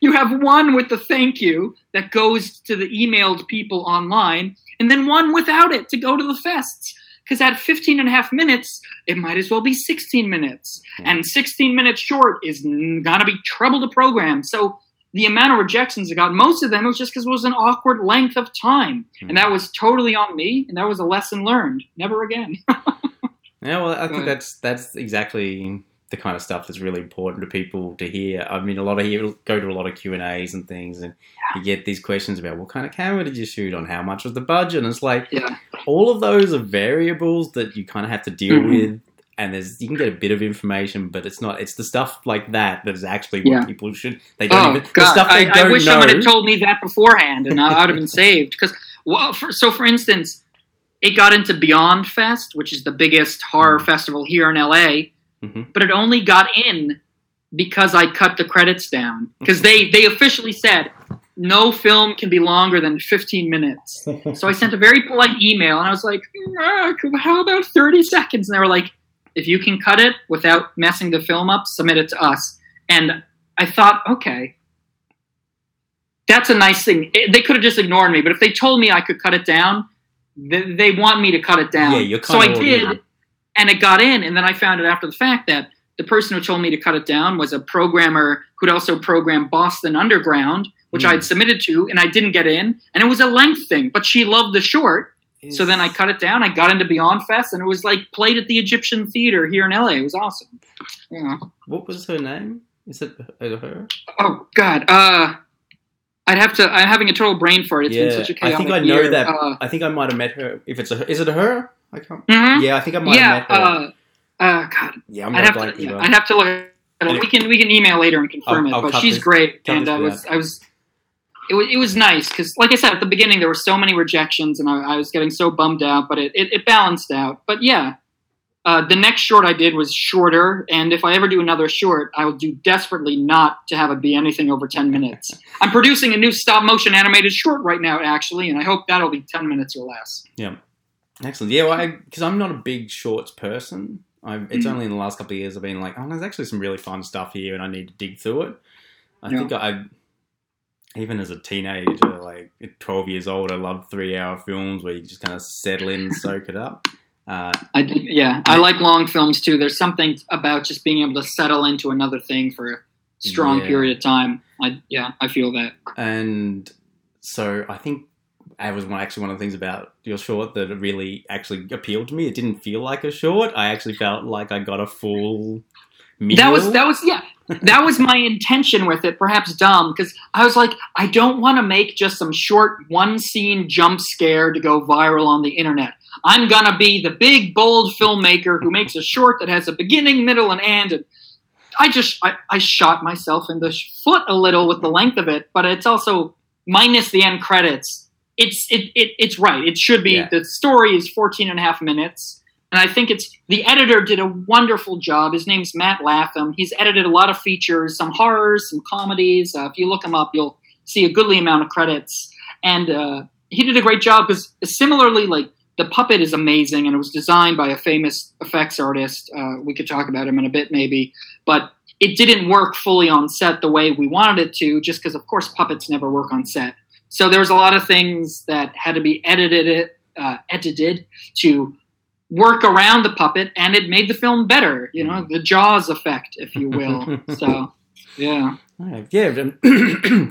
You have one with the thank you that goes to the emailed people online, and then one without it to go to the fests. Because at 15 and a half minutes, it might as well be 16 minutes. And 16 minutes short is going to be trouble to program. So the amount of rejections I got, most of them, it was just because it was an awkward length of time. And that was totally on me. And that was a lesson learned. Never again. Well, I think that's exactly the kind of stuff that's really important to people to hear. I mean, a lot of you go to a lot of Q&As and things, and you get these questions about what kind of camera did you shoot on, how much was the budget, and it's like all of those are variables that you kind of have to deal with, and there's, you can get a bit of information, but it's not, it's the stuff like that that is actually what people should, they don't even, God, the stuff they don't know. I wish someone had told me that beforehand, and I would have been saved, because, well, for instance, it got into Beyond Fest, which is the biggest horror festival here in LA. But it only got in because I cut the credits down. Because they officially said, no film can be longer than 15 minutes. So I sent a very polite email, and I was like, how about 30 seconds? And they were like, if you can cut it without messing the film up, submit it to us. And I thought, okay, that's a nice thing. They could have just ignored me, but if they told me I could cut it down, they want me to cut it down. Yeah, you're so I did. And it got in, and then I found it after the fact that the person who told me to cut it down was a programmer who'd also programmed Boston Underground, which I had submitted to, and I didn't get in. And it was a length thing, but she loved the short. Yes. So then I cut it down. I got into Beyond Fest, and it was like played at the Egyptian Theater here in LA. It was awesome. Yeah. What was her name? Is it her? Oh, God. I'm having a total brain fart. It's been such a chaotic year. That. I think I might have met her. If it's a, is it a her? I can't. Mm-hmm. Yeah, I think I might have met her. God. Yeah, I'm not blanking. I'd have to look at it. We can email later and confirm it. But she's great, and it was nice because, like I said at the beginning, there were so many rejections, and I was getting so bummed out. But it balanced out. But yeah, the next short I did was shorter, and if I ever do another short, I will do desperately not to have it be anything over 10 minutes. I'm producing a new stop motion animated short right now, actually, and I hope that'll be 10 minutes or less. Yeah. Excellent. Yeah, because I'm not a big shorts person. It's only in the last couple of years I've been like, oh, there's actually some really fun stuff here, and I need to dig through it. I think even as a teenager, like at 12 years old, I loved 3-hour films where you just kind of settle in and soak it up. I like long films too. There's something about just being able to settle into another thing for a strong period of time. I feel that. And so I think that was actually one of the things about your short that really actually appealed to me. It didn't feel like a short. I actually felt like I got a full meal. That was my intention with it, perhaps dumb, because I was like, I don't want to make just some short one-scene jump scare to go viral on the internet. I'm going to be the big, bold filmmaker who makes a short that has a beginning, middle, and end. And I shot myself in the foot a little with the length of it, but it's also minus the end credits. It's right. It should be. Yeah. The story is 14 and a half minutes. And I think the editor did a wonderful job. His name's Matt Latham. He's edited a lot of features, some horrors, some comedies. If you look him up, you'll see a goodly amount of credits. And he did a great job because similarly, like, the puppet is amazing, and it was designed by a famous effects artist. We could talk about him in a bit maybe. But it didn't work fully on set the way we wanted it to, just because, of course, puppets never work on set. So there was a lot of things that had to be edited to work around the puppet, and it made the film better. You know, the Jaws effect, if you will. So, yeah. Yeah.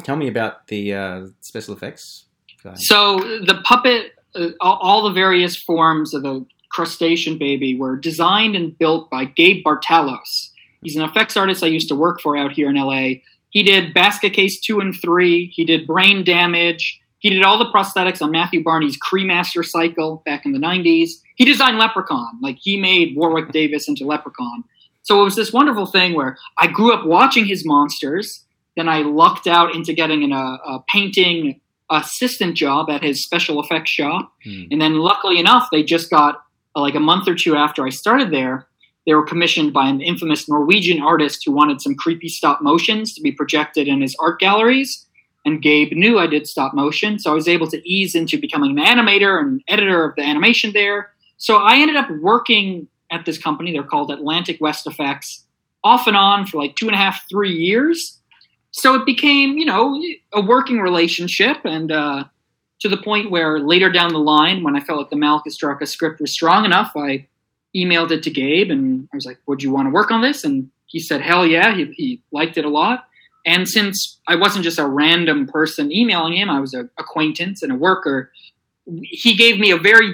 Tell me about the special effects. So the puppet, all the various forms of the crustacean baby were designed and built by Gabe Bartalos. He's an effects artist I used to work for out here in LA. He did Basket Case 2 and 3. He did Brain Damage. He did all the prosthetics on Matthew Barney's Cremaster cycle back in the 90s. He designed Leprechaun. Like, he made Warwick Davis into Leprechaun. So it was this wonderful thing where I grew up watching his monsters. Then I lucked out into getting a painting assistant job at his special effects shop. And then luckily enough, they just got, like, a month or two after I started there, They were commissioned by an infamous Norwegian artist who wanted some creepy stop motions to be projected in his art galleries. And Gabe knew I did stop motion, so I was able to ease into becoming an animator and editor of the animation there. So I ended up working at this company. They're called Atlantic West Effects, off and on for like 2.5, 3 years. So it became, you know, a working relationship, and to the point where later down the line, when I felt like the Malacostraca script was strong enough, I emailed it to Gabe, and I was like, would you want to work on this? And he said, hell yeah, he liked it a lot. And since I wasn't just a random person emailing him, I was an acquaintance and a worker, he gave me a very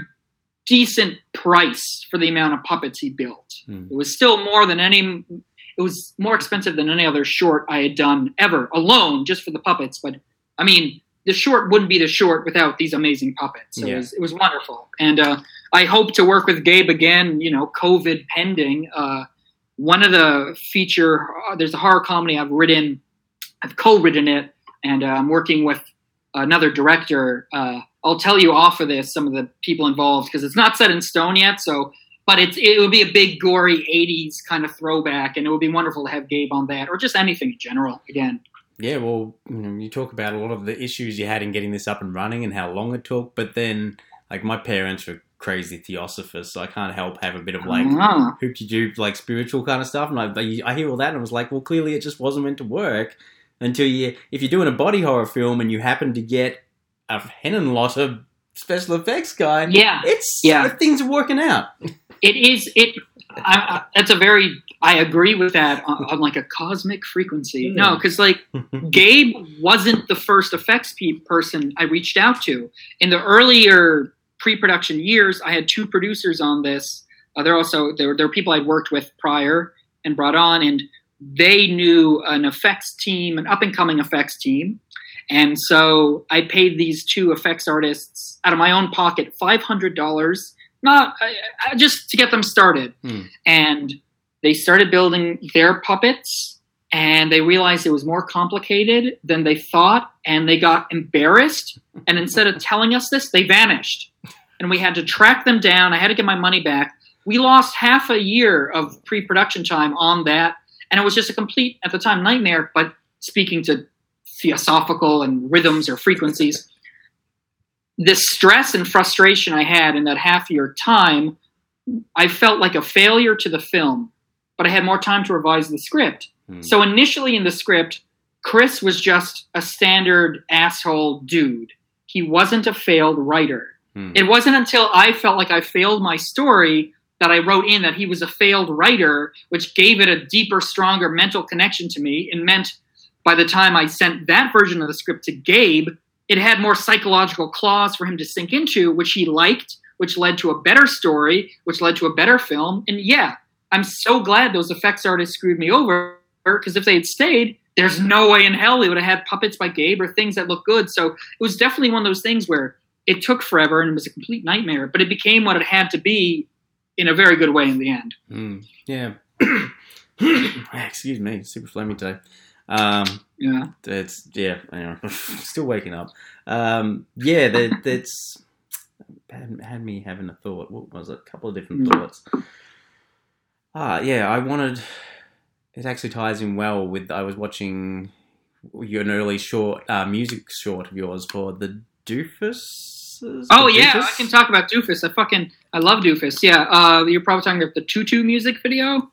decent price for the amount of puppets he built. Mm. It was more expensive than any other short I had done ever, alone, just for the puppets. But, I mean, the short wouldn't be the short without these amazing puppets. So yeah. It was wonderful. And I hope to work with Gabe again, you know, COVID pending. One of the feature, there's a horror comedy I've co-written it, and I'm working with another director. I'll tell you off of this some of the people involved because it's not set in stone yet. So, but it would be a big gory 80s kind of throwback, and it would be wonderful to have Gabe on that, or just anything in general. Again, yeah. Well, you know, you talk about a lot of the issues you had in getting this up and running and how long it took, but then like my parents were crazy theosophists, so I can't help have a bit of like hoop-de-doop, like spiritual kind of stuff. And I hear all that, and I was like, well, clearly it just wasn't meant to work. Until if you're doing a body horror film and you happen to get a Henenlotter special effects guy, things are working out. It is, I agree with that on like a cosmic frequency. No, because like Gabe wasn't the first effects person I reached out to. In the earlier pre-production years, I had two producers on this. There were people I'd worked with prior and brought on, and they knew an effects team, an up-and-coming effects team. And so I paid these two effects artists out of my own pocket $500, just to get them started. Mm. And they started building their puppets, and they realized it was more complicated than they thought, and they got embarrassed. And instead of telling us this, they vanished. And we had to track them down. I had to get my money back. We lost half a year of pre-production time on that. And it was just a complete, at the time, nightmare. But speaking to theosophical and rhythms or frequencies, the stress and frustration I had in that half-year time, I felt like a failure to the film. But I had more time to revise the script. Mm. So initially in the script, Chris was just a standard asshole dude. He wasn't a failed writer. Mm. It wasn't until I felt like I failed my story that I wrote in that he was a failed writer, which gave it a deeper, stronger mental connection to me, and meant by the time I sent that version of the script to Gabe, it had more psychological claws for him to sink into, which he liked, which led to a better story, which led to a better film. And yeah, I'm so glad those effects artists screwed me over, because if they had stayed, there's no way in hell they would have had puppets by Gabe or things that look good. So it was definitely one of those things where it took forever and it was a complete nightmare, but it became what it had to be in a very good way in the end. Mm, yeah. Excuse me, super phlegmy today. Anyway, still waking up. That's had me having a thought. What was it? A couple of different thoughts. It actually ties in well with, I was watching an early short, music short of yours for the Doofuses? I can talk about Doofus. I love Doofus. Yeah, you're probably talking about the Tutu music video?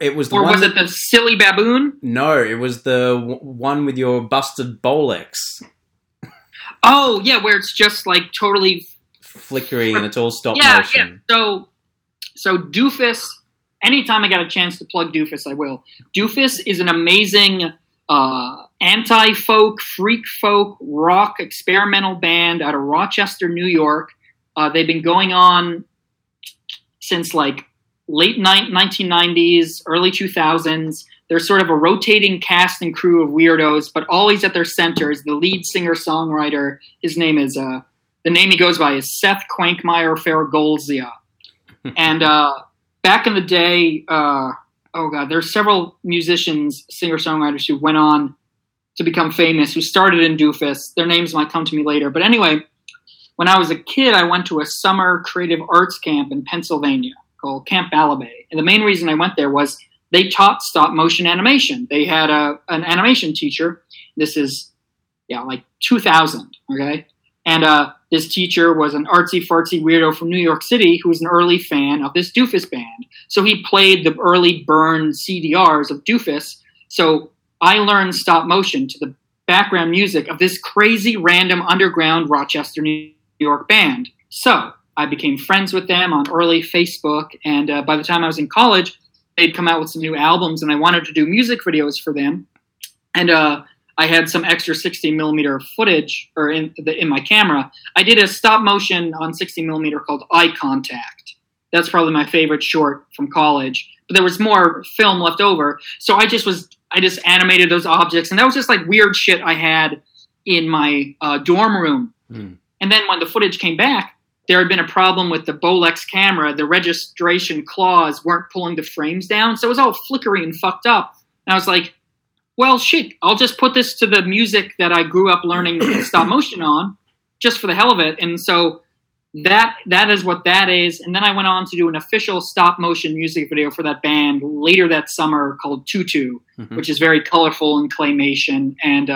It was the or one was it the Silly Baboon? No, it was the one with your busted Bolex. Oh, yeah, where it's just like totally flickering and it's all stop motion. Yeah, so Doofus, anytime I got a chance to plug Doofus, I will. Doofus is an amazing anti-folk, freak folk, rock, experimental band out of Rochester, New York. They've been going on since like late 1990s, early 2000s. They're sort of a rotating cast and crew of weirdos, but always at their center is the lead singer-songwriter. His name is, the name he goes by is Seth Quankmeyer Ferragolzia. And back in the day, there's several musicians, singer-songwriters who went on to become famous, who started in Doofus. Their names might come to me later. But anyway, when I was a kid, I went to a summer creative arts camp in Pennsylvania. called Camp Balabay. And the main reason I went there was they taught stop motion animation. They had an animation teacher. This is, like 2000, okay? And this teacher was an artsy-fartsy weirdo from New York City who was an early fan of this Doofus band. So he played the early burn CDRs of Doofus. So I learned stop motion to the background music of this crazy, random, underground Rochester, New York band. So I became friends with them on early Facebook. And by the time I was in college, they'd come out with some new albums, and I wanted to do music videos for them. And I had some extra 60mm footage or in my camera. I did a stop motion on 60mm called Eye Contact. That's probably my favorite short from college. But there was more film left over. So I just animated those objects, and that was just like weird shit I had in my dorm room. Mm. And then when the footage came back, there had been a problem with the Bolex camera. The registration claws weren't pulling the frames down, so it was all flickery and fucked up. And I was like, well, shit, I'll just put this to the music that I grew up learning stop motion on, just for the hell of it. And so that is what that is. And then I went on to do an official stop motion music video for that band later that summer called Tutu, mm-hmm. which is very colorful and claymation. And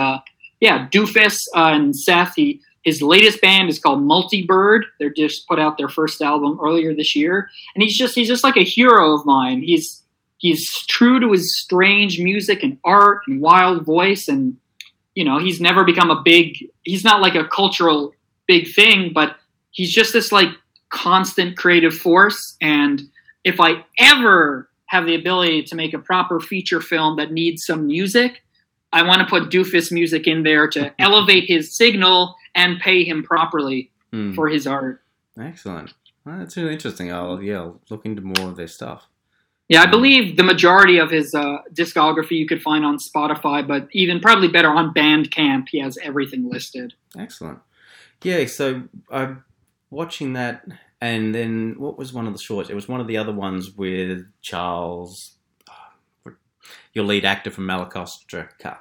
Doofus and Seth, his latest band is called Multibird. They just put out their first album earlier this year. And he's just like a hero of mine. He's true to his strange music and art and wild voice. And, he's never become he's not like a cultural big thing, but he's just this like constant creative force. And if I ever have the ability to make a proper feature film that needs some music, I want to put Doofus music in there to elevate his signal and pay him properly for his art. Excellent. Well, that's really interesting. I'll look into more of their stuff. Yeah, I believe the majority of his discography you could find on Spotify, but even probably better on Bandcamp. He has everything listed. Excellent. Yeah, so I'm watching that, and then what was one of the shorts? It was one of the other ones with Charles, your lead actor from Malacostraca.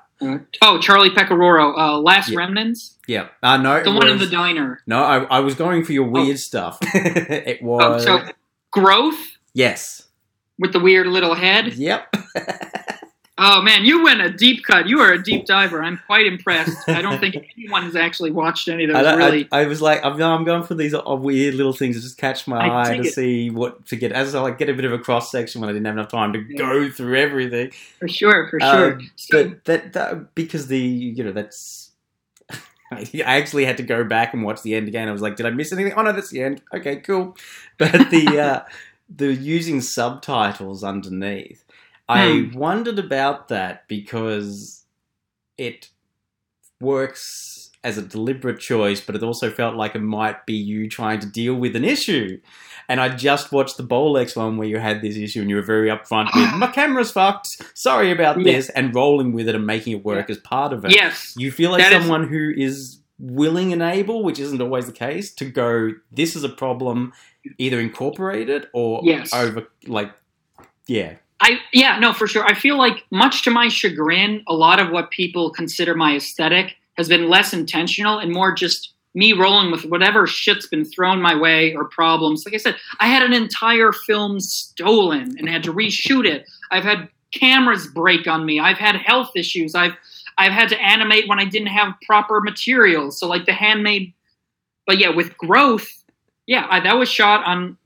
Charlie Pecoraro, Last Remnants? Yeah. No, the one in the diner. No, I was going for your weird stuff. It was... Oh, so Growth? Yes. With the weird little head? Yep. Oh, man, you went a deep cut. You are a deep diver. I'm quite impressed. I don't think anyone has actually watched any of those, really. I was like, I'm going for these weird little things that just catch my eye to see what to get. As I get a bit of a cross-section when I didn't have enough time to go through everything. For sure. So, but that because that's... I actually had to go back and watch the end again. I was like, did I miss anything? Oh, no, that's the end. Okay, cool. But the using subtitles underneath... I wondered about that because it works as a deliberate choice, but it also felt like it might be you trying to deal with an issue. And I just watched the Bolex one where you had this issue and you were very upfront with, my camera's fucked, sorry about this, and rolling with it and making it work as part of it. Yes. You feel like someone who is willing and able, which isn't always the case, to go, this is a problem, either incorporate it or over, for sure. I feel like, much to my chagrin, a lot of what people consider my aesthetic has been less intentional and more just me rolling with whatever shit's been thrown my way or problems. Like I said, I had an entire film stolen and had to reshoot it. I've had cameras break on me. I've had health issues. I've had to animate when I didn't have proper materials. So like the handmade, but with Growth, that was shot on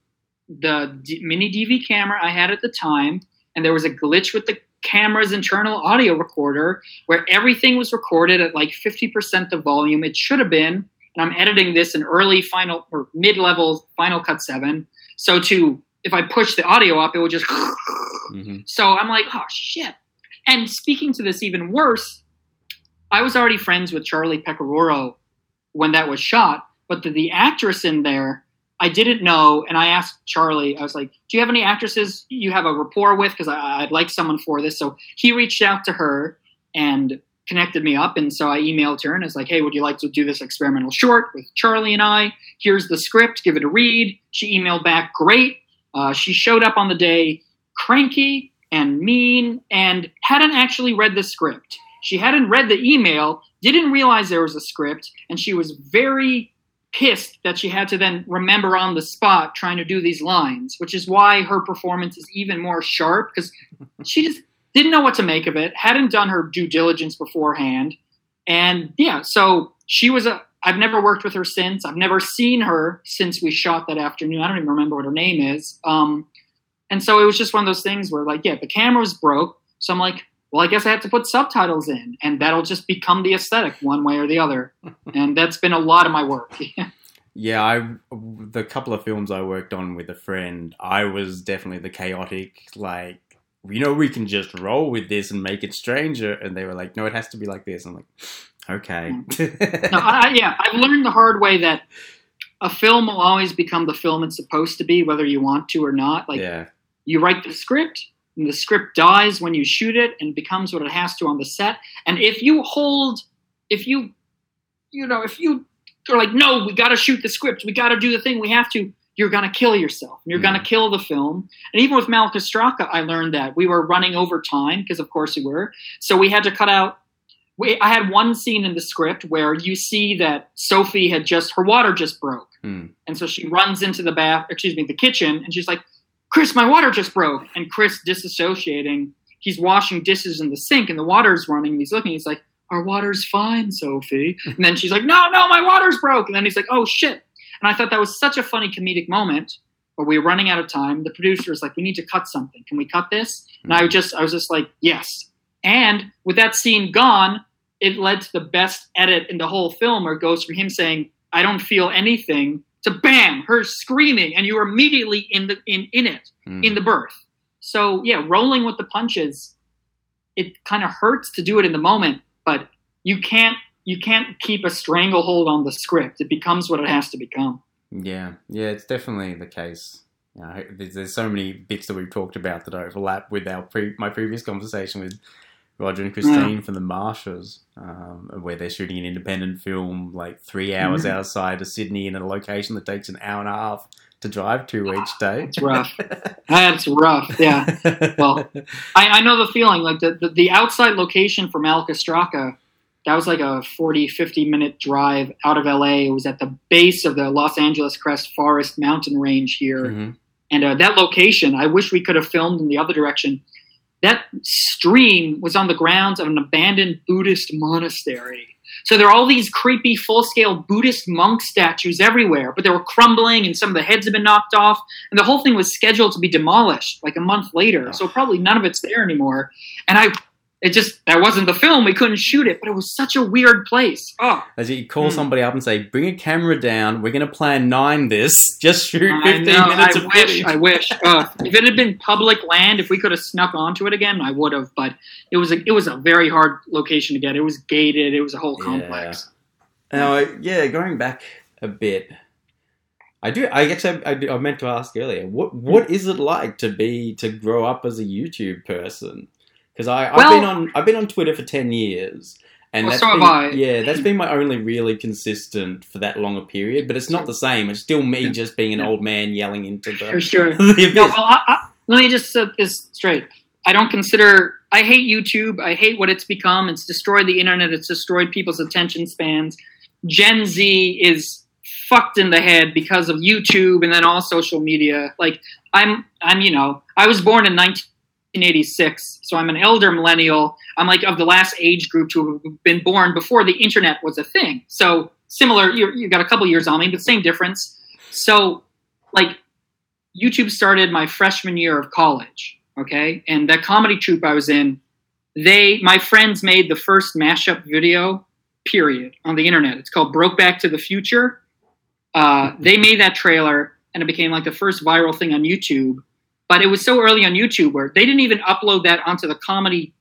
the mini DV camera I had at the time. And there was a glitch with the camera's internal audio recorder where everything was recorded at like 50% the volume it should have been. And I'm editing this in early final or mid-level Final Cut 7. So if I push the audio up, it would just... Mm-hmm. So I'm like, oh, shit. And speaking to this even worse, I was already friends with Charlie Pecoraro when that was shot. But the actress in there... I didn't know, and I asked Charlie, I was like, do you have any actresses you have a rapport with? Because I'd like someone for this. So he reached out to her and connected me up, and so I emailed her, and I was like, hey, would you like to do this experimental short with Charlie and I? Here's the script, give it a read. She emailed back, great. She showed up on the day cranky and mean and hadn't actually read the script. She hadn't read the email, didn't realize there was a script, and she was very pissed that she had to then remember on the spot trying to do these lines, which is why her performance is even more sharp, because she just didn't know what to make of it, hadn't done her due diligence beforehand. And yeah, so she was a, I've never worked with her since. I've never seen her since we shot that afternoon. I don't even remember what her name is. And so it was just one of those things where, like, yeah, the camera's broke. So I'm like, well, I guess I have to put subtitles in, and that'll just become the aesthetic one way or the other. And that's been a lot of my work. Yeah, the couple of films I worked on with a friend, I was definitely the chaotic, like, you know, we can just roll with this and make it stranger. And they were like, no, it has to be like this. I'm like, okay. I've learned the hard way that a film will always become the film it's supposed to be, whether you want to or not. Like, yeah. You write the script, and the script dies when you shoot it and becomes what it has to on the set. And if you hold, if you are like, no, we got to shoot the script, we got to do the thing, we have to, you're going to kill yourself. You're going to kill the film. And even with Malacostraca, I learned that. We were running over time, because of course we were. So we had to cut out. I had one scene in the script where you see that Sophie had her water just broke. Mm. And so she runs into the kitchen, and she's like, Chris, my water just broke. And Chris, disassociating, he's washing dishes in the sink, and the water's running, and he's looking, he's like, our water's fine, Sophie. And then she's like, no, my water's broke. And then he's like, oh shit. And I thought that was such a funny comedic moment, but we were running out of time. The producer was like, we need to cut something. Can we cut this? And I was just like, yes. And with that scene gone, it led to the best edit in the whole film, where it goes from him saying, I don't feel anything, to bam, her screaming, and you were immediately in the birth. So yeah, rolling with the punches, it kind of hurts to do it in the moment, but you can't keep a stranglehold on the script. It becomes what it has to become. Yeah, it's definitely the case. You know, there's so many bits that we've talked about that overlap with my previous conversation with Roger and Christine from the Marshes, where they're shooting an independent film like 3 hours outside of Sydney in a location that takes an hour and a half to drive to each day. It's rough. That's rough, yeah. Well, I know the feeling. Like the outside location for Malacostraca, that was like a 40, 50-minute drive out of LA. It was at the base of the Los Angeles Crest Forest mountain range here. Mm-hmm. And that location, I wish we could have filmed in the other direction. That stream was on the grounds of an abandoned Buddhist monastery. So there are all these creepy full-scale Buddhist monk statues everywhere, but they were crumbling and some of the heads had been knocked off. And the whole thing was scheduled to be demolished like a month later. So probably none of it's there anymore. And that wasn't the film. We couldn't shoot it, but it was such a weird place. Oh, as you call somebody up and say, "Bring a camera down. We're going to plan 9. This just shoot 15 minutes of footage." I wish. If it had been public land, if we could have snuck onto it again, I would have. But it was a very hard location to get. It was gated. It was a whole complex. Now, going back a bit, I meant to ask earlier. What is it like to grow up as a YouTube person? Because I've been on Twitter for 10 years, and that's been my only really consistent for that long a period. But it's not the same. It's still me just being an old man yelling into the. For sure. Let me just set this straight. I hate YouTube. I hate what it's become. It's destroyed the internet. It's destroyed people's attention spans. Gen Z is fucked in the head because of YouTube and then all social media. Like I was born in 1986, so I'm an elder millennial. I'm like of the last age group to have been born before the internet was a thing. So similar, you've got a couple years on me, but same difference. So like YouTube started my freshman year of college, okay? And that comedy troupe I was in, my friends made the first mashup video, period, on the internet. It's called Brokeback to the Future. They made that trailer, and it became like the first viral thing on YouTube. But it was so early on YouTube where they didn't even upload that onto the comedy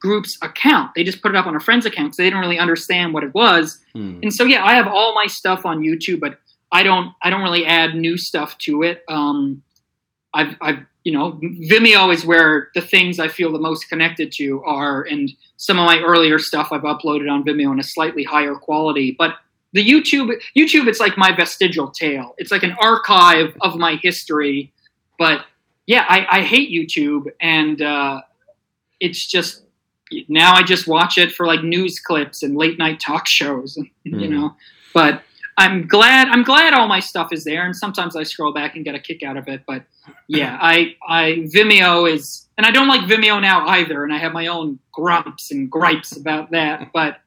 group's account. They just put it up on a friend's account, so they didn't really understand what it was. And so I have all my stuff on YouTube, but I don't really add new stuff to it. Vimeo is where the things I feel the most connected to are, and some of my earlier stuff I've uploaded on Vimeo in a slightly higher quality, but. The YouTube, it's like my vestigial tale. It's like an archive of my history. But I hate YouTube, and it's just now I just watch it for like news clips and late night talk shows, you know, but I'm glad all my stuff is there. And sometimes I scroll back and get a kick out of it, but yeah, I Vimeo is, and I don't like Vimeo now either. And I have my own grumps and gripes about that, but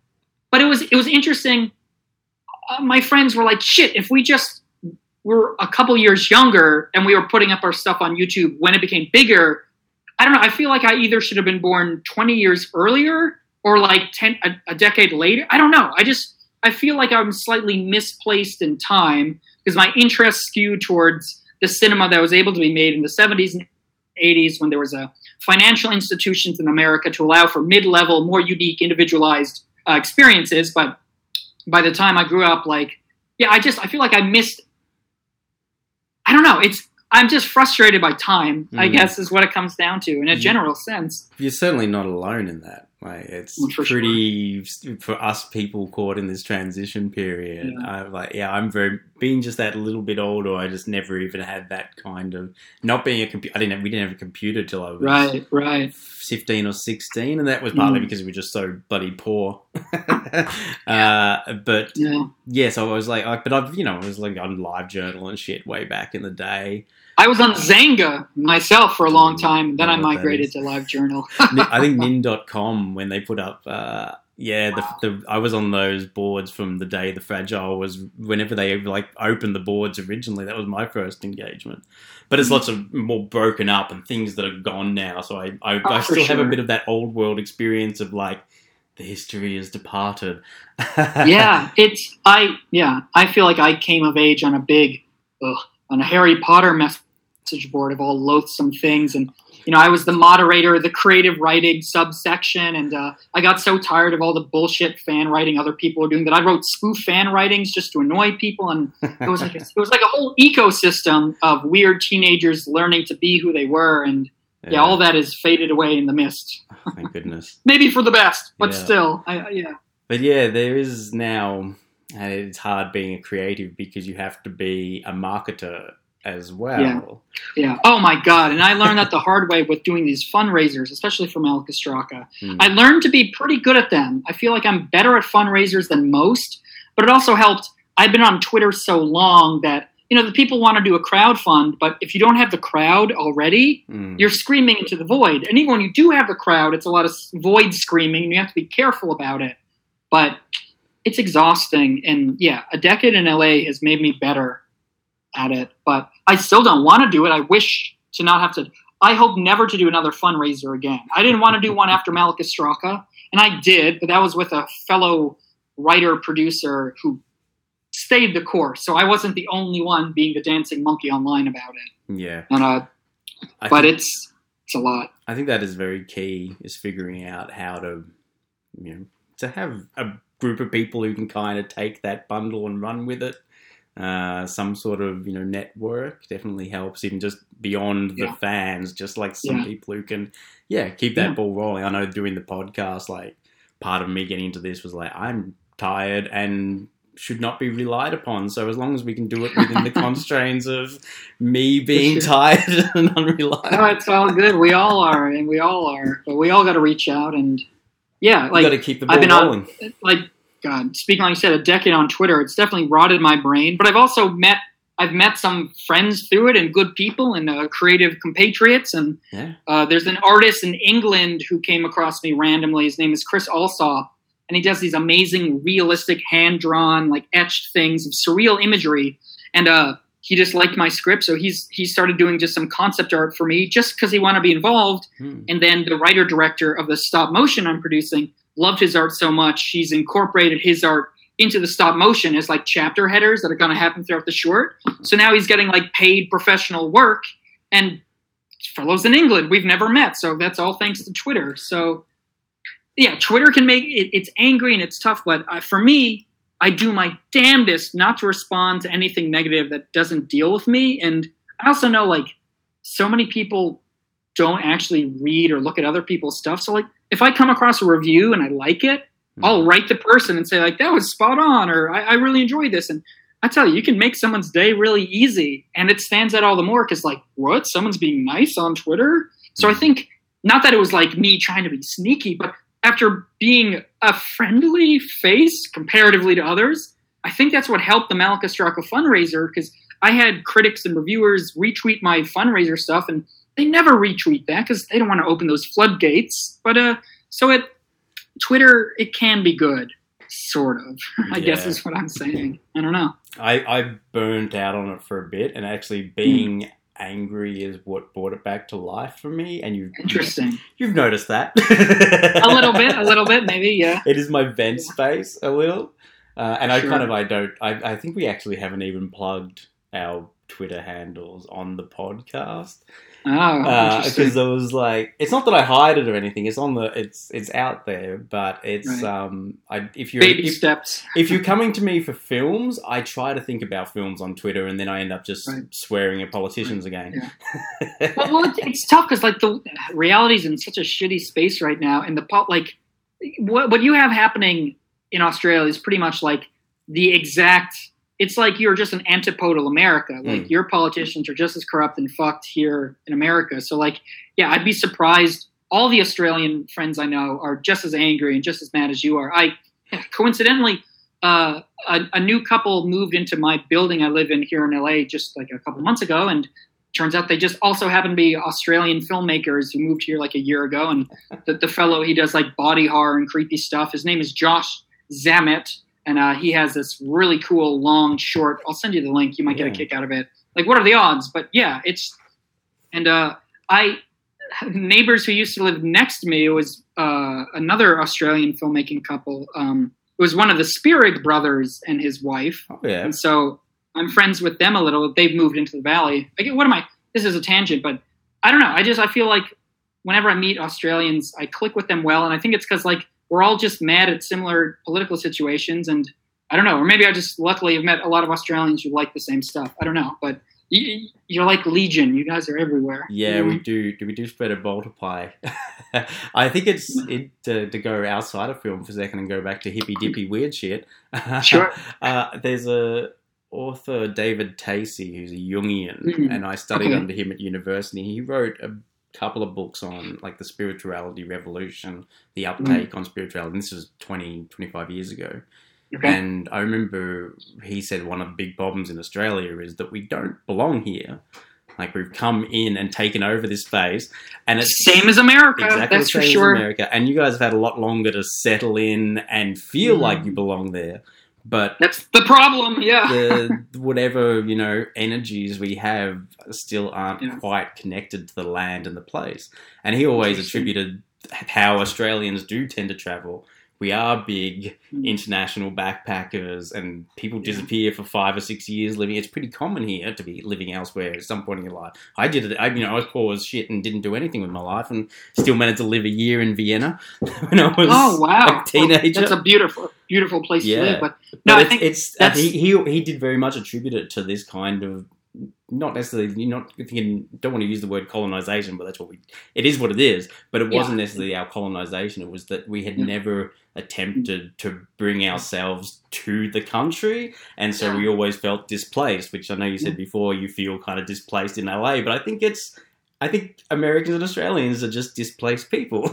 it was interesting. My friends were like, shit, if we just were a couple years younger and we were putting up our stuff on YouTube when it became bigger, I don't know. I feel like I either should have been born 20 years earlier or like a decade later. I don't know. I feel like I'm slightly misplaced in time because my interests skewed towards the cinema that was able to be made in the 70s and 80s when there was a financial institutions in America to allow for mid-level, more unique, individualized experiences. But by the time I grew up, like, yeah, I feel like I missed, I don't know. I'm just frustrated by time, I guess, is what it comes down to in a general sense. You're certainly not alone in that. Like, it's for us people caught in this transition period. Yeah. I'm being just that little bit older. I just never even had that kind of not being a computer. We didn't have a computer till I was 15 or 16, and that was partly because we were just so bloody poor. So I was like, but I was like on LiveJournal and shit way back in the day. I was on Xanga myself for a long time, then I migrated to LiveJournal. I think nin.com, when they put up, I was on those boards from the day the Fragile was, whenever they like opened the boards originally, that was my first engagement. But it's lots of more broken up and things that are gone now, so I still have a bit of that old world experience of like, the history is departed. I feel like I came of age on a Harry Potter message board of all loathsome things. And, you know, I was the moderator of the creative writing subsection. And I got so tired of all the bullshit fan writing other people were doing that I wrote spoof fan writings just to annoy people. And it was like a whole ecosystem of weird teenagers learning to be who they were. And yeah, all that is faded away in the mist. Oh, thank goodness. Maybe for the best, but still. But yeah, there is now... And it's hard being a creative because you have to be a marketer as well. Yeah. Oh, my God. And I learned that the hard way with doing these fundraisers, especially for Malacostraca. I learned to be pretty good at them. I feel like I'm better at fundraisers than most, but it also helped. I've been on Twitter so long that, you know, the people want to do a crowdfund, but if you don't have the crowd already, you're screaming into the void. And even when you do have the crowd, it's a lot of void screaming, and you have to be careful about it. But... it's exhausting, and yeah, a decade in LA has made me better at it, but I still don't want to do it. I wish to not have to. I hope never to do another fundraiser again. I didn't want to do one after Malacostraca, and I did, but that was with a fellow writer-producer who stayed the course, so I wasn't the only one being the dancing monkey online about it. Yeah. And, it's a lot. I think that is very key, is figuring out how to, you know, to have a group of people who can kind of take that bundle and run with it. Some sort of, you know, network definitely helps, even just beyond the fans, just like some people who can, keep that ball rolling. I know doing the podcast, like part of me getting into this was like, I'm tired and should not be relied upon. So as long as we can do it within the constraints of me being tired and unreliable. No, it's all good. We all are, but we all got to reach out and, yeah, like, you gotta keep the ball rolling. Speaking like you said, a decade on Twitter, it's definitely rotted my brain. But I've also met some friends through it and good people and creative compatriots. And there's an artist in England who came across me randomly. His name is Chris Alsop, and he does these amazing, realistic, hand-drawn, like etched things of surreal imagery. And he just liked my script, so he started doing just some concept art for me just because he wanted to be involved. And then the writer-director of the stop-motion I'm producing loved his art so much, he's incorporated his art into the stop-motion as, like, chapter headers that are going to happen throughout the short. So now he's getting, like, paid professional work. And fellows in England we've never met, so that's all thanks to Twitter. So, yeah, Twitter can make it – it's angry and it's tough, but for me – I do my damnedest not to respond to anything negative that doesn't deal with me. And I also know, like, so many people don't actually read or look at other people's stuff. So, like, if I come across a review and I like it, I'll write the person and say, like, that was spot on, or I really enjoy this. And I tell you can make someone's day really easy. And it stands out all the more because, like, what? Someone's being nice on Twitter? So I think, not that it was, like, me trying to be sneaky, but after being a friendly face comparatively to others, I think that's what helped the Malacostraca fundraiser, because I had critics and reviewers retweet my fundraiser stuff, and they never retweet that because they don't want to open those floodgates. But so at Twitter, it can be good, sort of, I guess is what I'm saying. I don't know. I burnt out on it for a bit, and actually being angry is what brought it back to life for me. And you've noticed that. a little bit, maybe, yeah. It is my vent space a little. And sure. I think we actually haven't even plugged our Twitter handles on the podcast. Oh, because I was like, it's not that I hide it or anything. It's on it's out there, but it's right. Steps. If you're coming to me for films, I try to think about films on Twitter, and then I end up just swearing at politicians again. Yeah. Well, it's tough because like the reality's in such a shitty space right now, and what you have happening in Australia is pretty much like the exact, it's like you're just an antipodal America. Like your politicians are just as corrupt and fucked here in America. So like, yeah, I'd be surprised. All the Australian friends I know are just as angry and just as mad as you are. Coincidentally, a new couple moved into my building I live in here in LA just like a couple months ago. And turns out they just also happen to be Australian filmmakers who moved here like a year ago. And the fellow, he does like body horror and creepy stuff. His name is Josh Zamet, and he has this really cool long short. I'll send you the link. You might get a kick out of it. Like, what are the odds? But yeah, neighbors who used to live next to me, it was another Australian filmmaking couple. It was one of the Spirig brothers and his wife. Oh, yeah. And so I'm friends with them a little. They've moved into the Valley. This is a tangent, but I don't know. I feel like whenever I meet Australians, I click with them well. And I think it's because like, we're all just mad at similar political situations, and I don't know, or maybe I just luckily have met a lot of Australians who like the same stuff. I don't know, but you're like Legion. You guys are everywhere. Yeah, we do. We do spread a bolter pie. I think to go outside of film for a second and go back to hippy dippy weird shit. Sure. There's a author, David Tacey, who's a Jungian, and I studied under him at university. He wrote a couple of books on like the spirituality revolution, the uptake on spirituality. And this was 25 years ago. Okay. And I remember he said one of the big problems in Australia is that we don't belong here. Like we've come in and taken over this space, and it's same as America. Exactly, that's the same for sure. As America. And you guys have had a lot longer to settle in and feel like you belong there. But that's the problem, yeah. Whatever, you know, energies we have still aren't quite connected to the land and the place. And he always attributed how Australians do tend to travel. We are big international backpackers, and people disappear for 5 or 6 years living. It's pretty common here to be living elsewhere at some point in your life. I did it. I was poor as shit and didn't do anything with my life, and still managed to live a year in Vienna when I was a teenager. Well, that's a beautiful place to live. But I think that's... He did very much attribute it to this kind of, not necessarily, don't want to use the word colonization, but that's it is what it is. But it wasn't necessarily our colonization. It was that we had never attempted to bring ourselves to the country. And so we always felt displaced, which I know you said before, you feel kind of displaced in LA, but I think Americans and Australians are just displaced people.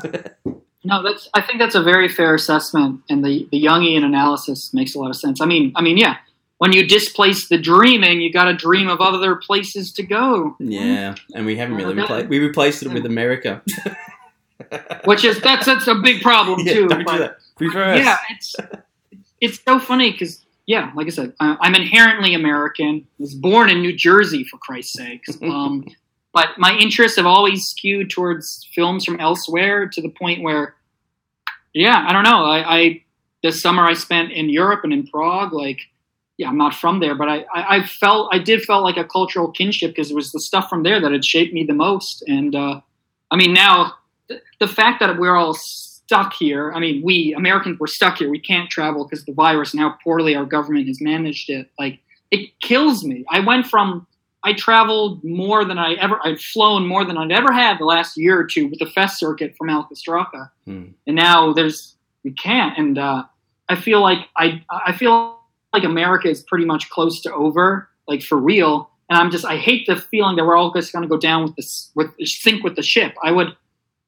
No, I think that's a very fair assessment. And the Jungian analysis makes a lot of sense. I mean, yeah. When you displace the dreaming, you got to dream of other places to go. Yeah, and we haven't really replaced it. We replaced it with America. Which is, that's a big problem, too. Don't do that. Reverse. Yeah, it's so funny because, yeah, like I said, I'm inherently American. I was born in New Jersey, for Christ's sake. But my interests have always skewed towards films from elsewhere to the point where, yeah, I don't know. This summer I spent in Europe and in Prague, like, yeah, I'm not from there, but I felt like a cultural kinship because it was the stuff from there that had shaped me the most. And I mean, now the fact that we're all stuck here, I mean, we Americans were stuck here. We can't travel because the virus and how poorly our government has managed it. Like, it kills me. I traveled more than I've flown more than I'd ever had the last year or two with the fest circuit from Malacostraca. And now we can't. And I feel like I feel like America is pretty much close to over, like for real. And I hate the feeling that we're all just going to go down with the sync with the ship.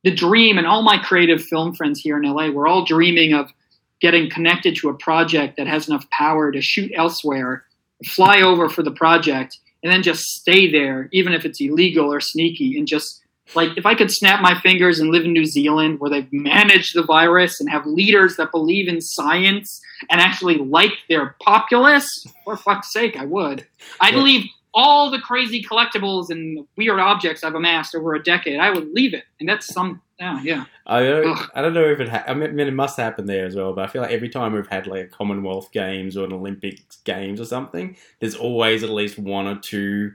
the dream, and all my creative film friends here in LA, we're all dreaming of getting connected to a project that has enough power to shoot elsewhere, fly over for the project, and then just stay there, even if it's illegal or sneaky. And just like, if I could snap my fingers and live in New Zealand, where they've managed the virus and have leaders that believe in science and actually like their populace, for fuck's sake, I would. I'd leave all the crazy collectibles and weird objects I've amassed over a decade. I would leave it. And that's some... Oh, yeah. I don't know if it... I mean, it must happen there as well, but I feel like every time we've had like a Commonwealth Games or an Olympics Games or something, there's always at least one or two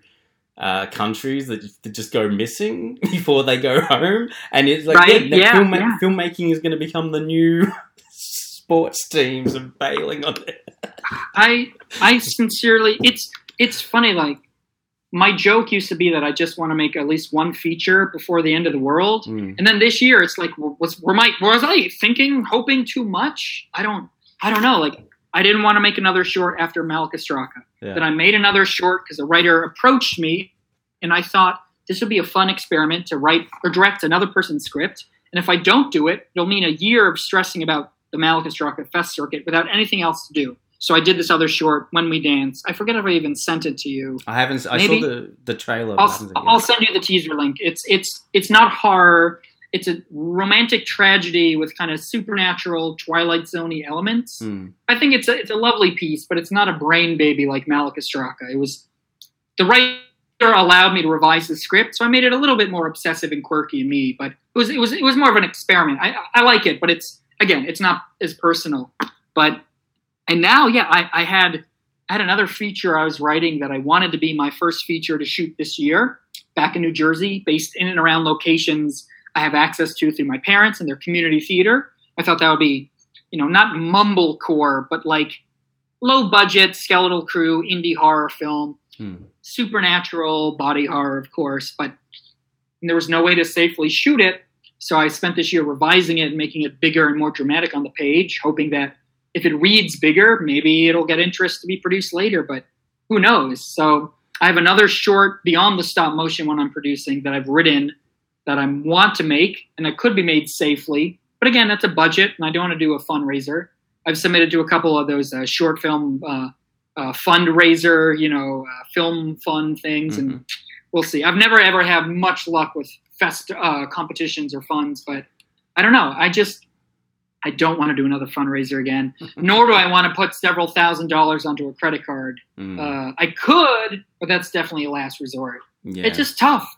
countries that just go missing before they go home. And it's like, right? Filmmaking is going to become the new sports teams and bailing on it. I sincerely... It's funny, like, my joke used to be that I just want to make at least one feature before the end of the world. Mm. And then this year, it's like, was I hoping too much? I don't know. Like, I didn't want to make another short after Malacostraca. Yeah. Then I made another short because a writer approached me, and I thought this would be a fun experiment to write or direct another person's script. And if I don't do it, it'll mean a year of stressing about the Malacostraca Fest circuit without anything else to do. So I did this other short, When We Dance. I forget if I even sent it to you. I haven't. Maybe. I saw the trailer. I'll send you the teaser link. It's not horror. It's a romantic tragedy with kind of supernatural Twilight Zone-y elements. Mm. I think it's a lovely piece, but it's not a brain baby like Malacostraca. It was the writer allowed me to revise the script, so I made it a little bit more obsessive and quirky in me. But it was more of an experiment. I like it, but it's not as personal, but. And now, I had another feature I was writing that I wanted to be my first feature to shoot this year back in New Jersey, based in and around locations I have access to through my parents and their community theater. I thought that would be, not mumblecore, but like low budget, skeletal crew, indie horror film, supernatural body horror, of course, but there was no way to safely shoot it. So I spent this year revising it and making it bigger and more dramatic on the page, hoping that if it reads bigger, maybe it'll get interest to be produced later, but who knows? So I have another short beyond the stop motion one I'm producing that I've written that I want to make, and it could be made safely. But again, that's a budget, and I don't want to do a fundraiser. I've submitted to a couple of those short film fundraiser, film fund things, mm-hmm. and we'll see. I've never ever had much luck with competitions or funds, but I don't know. I don't want to do another fundraiser again, nor do I want to put several $1,000s onto a credit card. Mm. I could, but that's definitely a last resort. Yeah. It's just tough.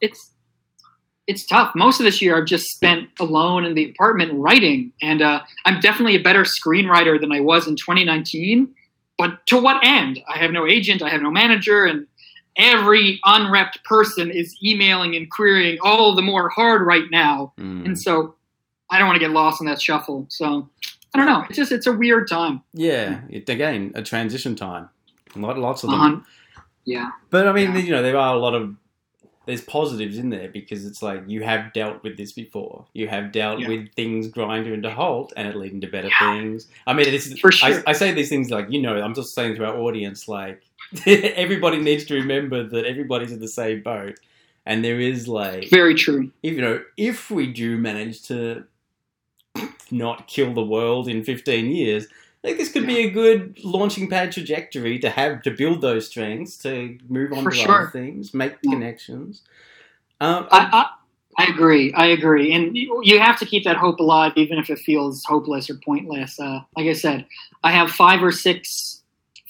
It's tough. Most of this year I've just spent alone in the apartment writing, and I'm definitely a better screenwriter than I was in 2019. But to what end? I have no agent. I have no manager, and every unrepped person is emailing and querying all the more hard right now. Mm. And so I don't want to get lost in that shuffle. So I don't know. It's a weird time. Yeah. Again, a transition time. Lots of them. Yeah. But I mean, there are a lot of, there's positives in there because it's like you have dealt with this before. You have dealt with things grinding into halt and it leading to better things. I mean, this is, for sure. I say these things like, I'm just saying to our audience, like everybody needs to remember that everybody's in the same boat. And there is like, very true. If we do manage to not kill the world in 15 years, I think this could be a good launching pad trajectory to have to build those strengths, to move on other things, make connections. I agree. And you have to keep that hope alive, even if it feels hopeless or pointless. Like I said, I have 5 or 6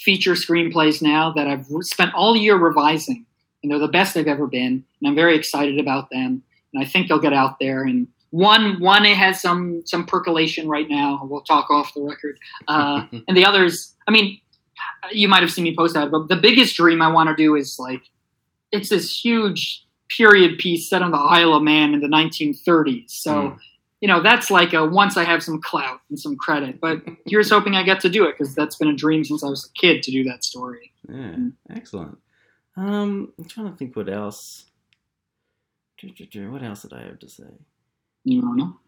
feature screenplays now that I've spent all year revising, and they're the best they've ever been. And I'm very excited about them, and I think they'll get out there. And One it has some percolation right now. We'll talk off the record. And the others, I mean, you might have seen me post that, but the biggest dream I want to do is like, it's this huge period piece set on the Isle of Man in the 1930s. So, that's like once I have some clout and some credit. But here's hoping I get to do it, because that's been a dream since I was a kid to do that story. Yeah, excellent. I'm trying to think what else. What else did I have to say? You know?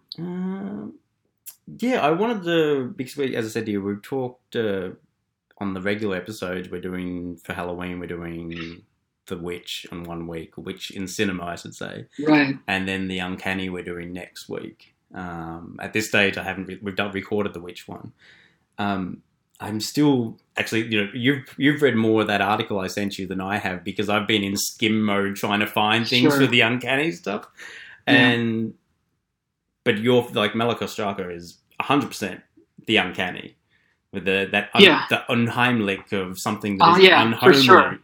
I wanted to, because as I said to you, we've talked on the regular episodes. We're doing, for Halloween, The Witch on one week, Witch in Cinema, I should say. Right. And then The Uncanny we're doing next week. At this stage, I haven't recorded the Witch one. I'm still actually, you know, you've read more of that article I sent you than I have, because I've been in skim mode trying to find things for the uncanny stuff. And but you're like, Malacostraca is 100% the uncanny, with the unheimlich of something that is unholy. For sure.